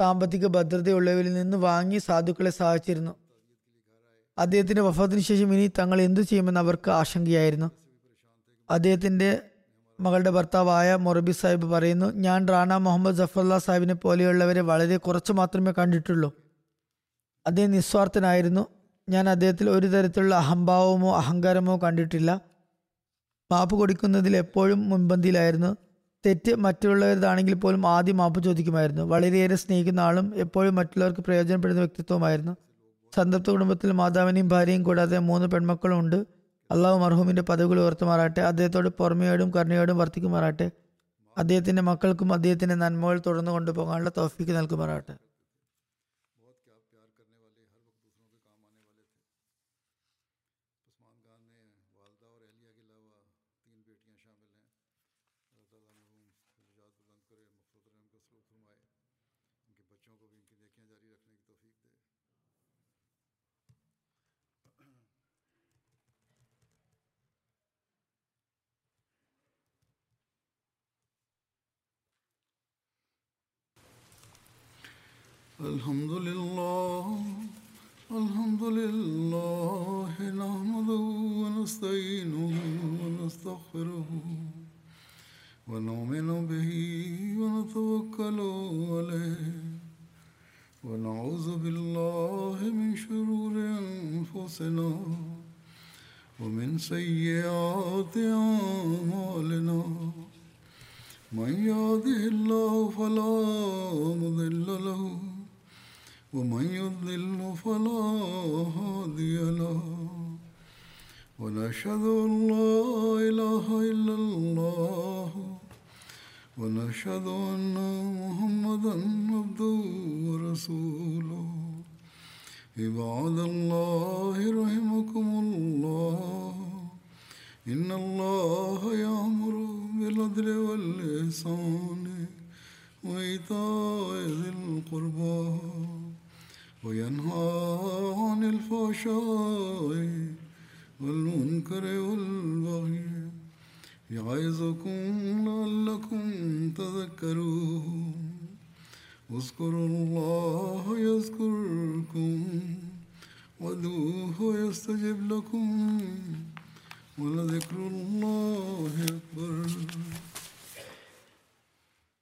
സാമ്പത്തിക ഭദ്രതയുള്ളവരിൽ നിന്ന് വാങ്ങി സാധുക്കളെ സഹായിച്ചിരുന്നു. അദ്ദേഹത്തിൻ്റെ വഫാത്തിന് ശേഷം ഇനി തങ്ങൾ എന്തു ചെയ്യുമെന്ന് അവർക്ക് ആശങ്കയായിരുന്നു. അദ്ദേഹത്തിൻ്റെ മകളുടെ ഭർത്താവായ മൊറബി സാഹിബ് പറയുന്നു, ഞാൻ റാണ മുഹമ്മദ് സഫറുല്ല സാഹിബിനെ പോലെയുള്ളവരെ വളരെ കുറച്ച് മാത്രമേ കണ്ടിട്ടുള്ളൂ. അദ്ദേഹം നിസ്വാർത്ഥനായിരുന്നു. ഞാൻ അദ്ദേഹത്തിൽ ഒരു തരത്തിലുള്ള അഹംഭാവമോ അഹങ്കാരമോ കണ്ടിട്ടില്ല. മാപ്പ് കൊടുക്കുന്നതിൽ എപ്പോഴും മുൻപന്തിയിലായിരുന്നു. തെറ്റ് മറ്റുള്ളവരതാണെങ്കിൽ പോലും ആദ്യം മാപ്പ് ചോദിക്കുമായിരുന്നു. വളരെയേറെ സ്നേഹിക്കുന്ന ആളും എപ്പോഴും മറ്റുള്ളവർക്ക് പ്രയോജനപ്പെടുന്ന വ്യക്തിത്വമായിരുന്നു. സംതൃപ്ത കുടുംബത്തിൽ മാതാവിനെയും ഭാര്യയും കൂടാതെ മൂന്ന് പെൺമക്കളുമുണ്ട്. അള്ളാഹു മർഹൂമിൻ്റെ പദവികൾ ഉയർത്തുമാറാട്ടെ. അദ്ദേഹത്തോട് പൊറമയോടും കരുണയോടും വർത്തിക്കുമാറാട്ടെ. അദ്ദേഹത്തിൻ്റെ മക്കൾക്കും അദ്ദേഹത്തിൻ്റെ നന്മകൾ തുടർന്നു കൊണ്ടുപോകാനുള്ള തൗഫീക്ക് നൽകുമാറാട്ടെ. الحمد لله الحمد لله نحمده ونستعينه ونستغفره ونؤمن به ونتوكل عليه ونعوذ بالله من شرور أنفسنا ومن سيئات أعمالنا من يهده الله فلا مضل له ومن يضلل فلا هادي له ونشهد أن لا إله إلا الله ونشهد أن محمدا عبده ورسوله عباد الله رحمكم الله إن الله يأمر بالعدل والإحسان وإيتاء ذي القربى وينهى عن الفحشاء والمنكر والبغي يعظكم لعلكم تذكرون اذكروا الله يذكركم وادعوه يستجب لكم ولذكر الله أكبر.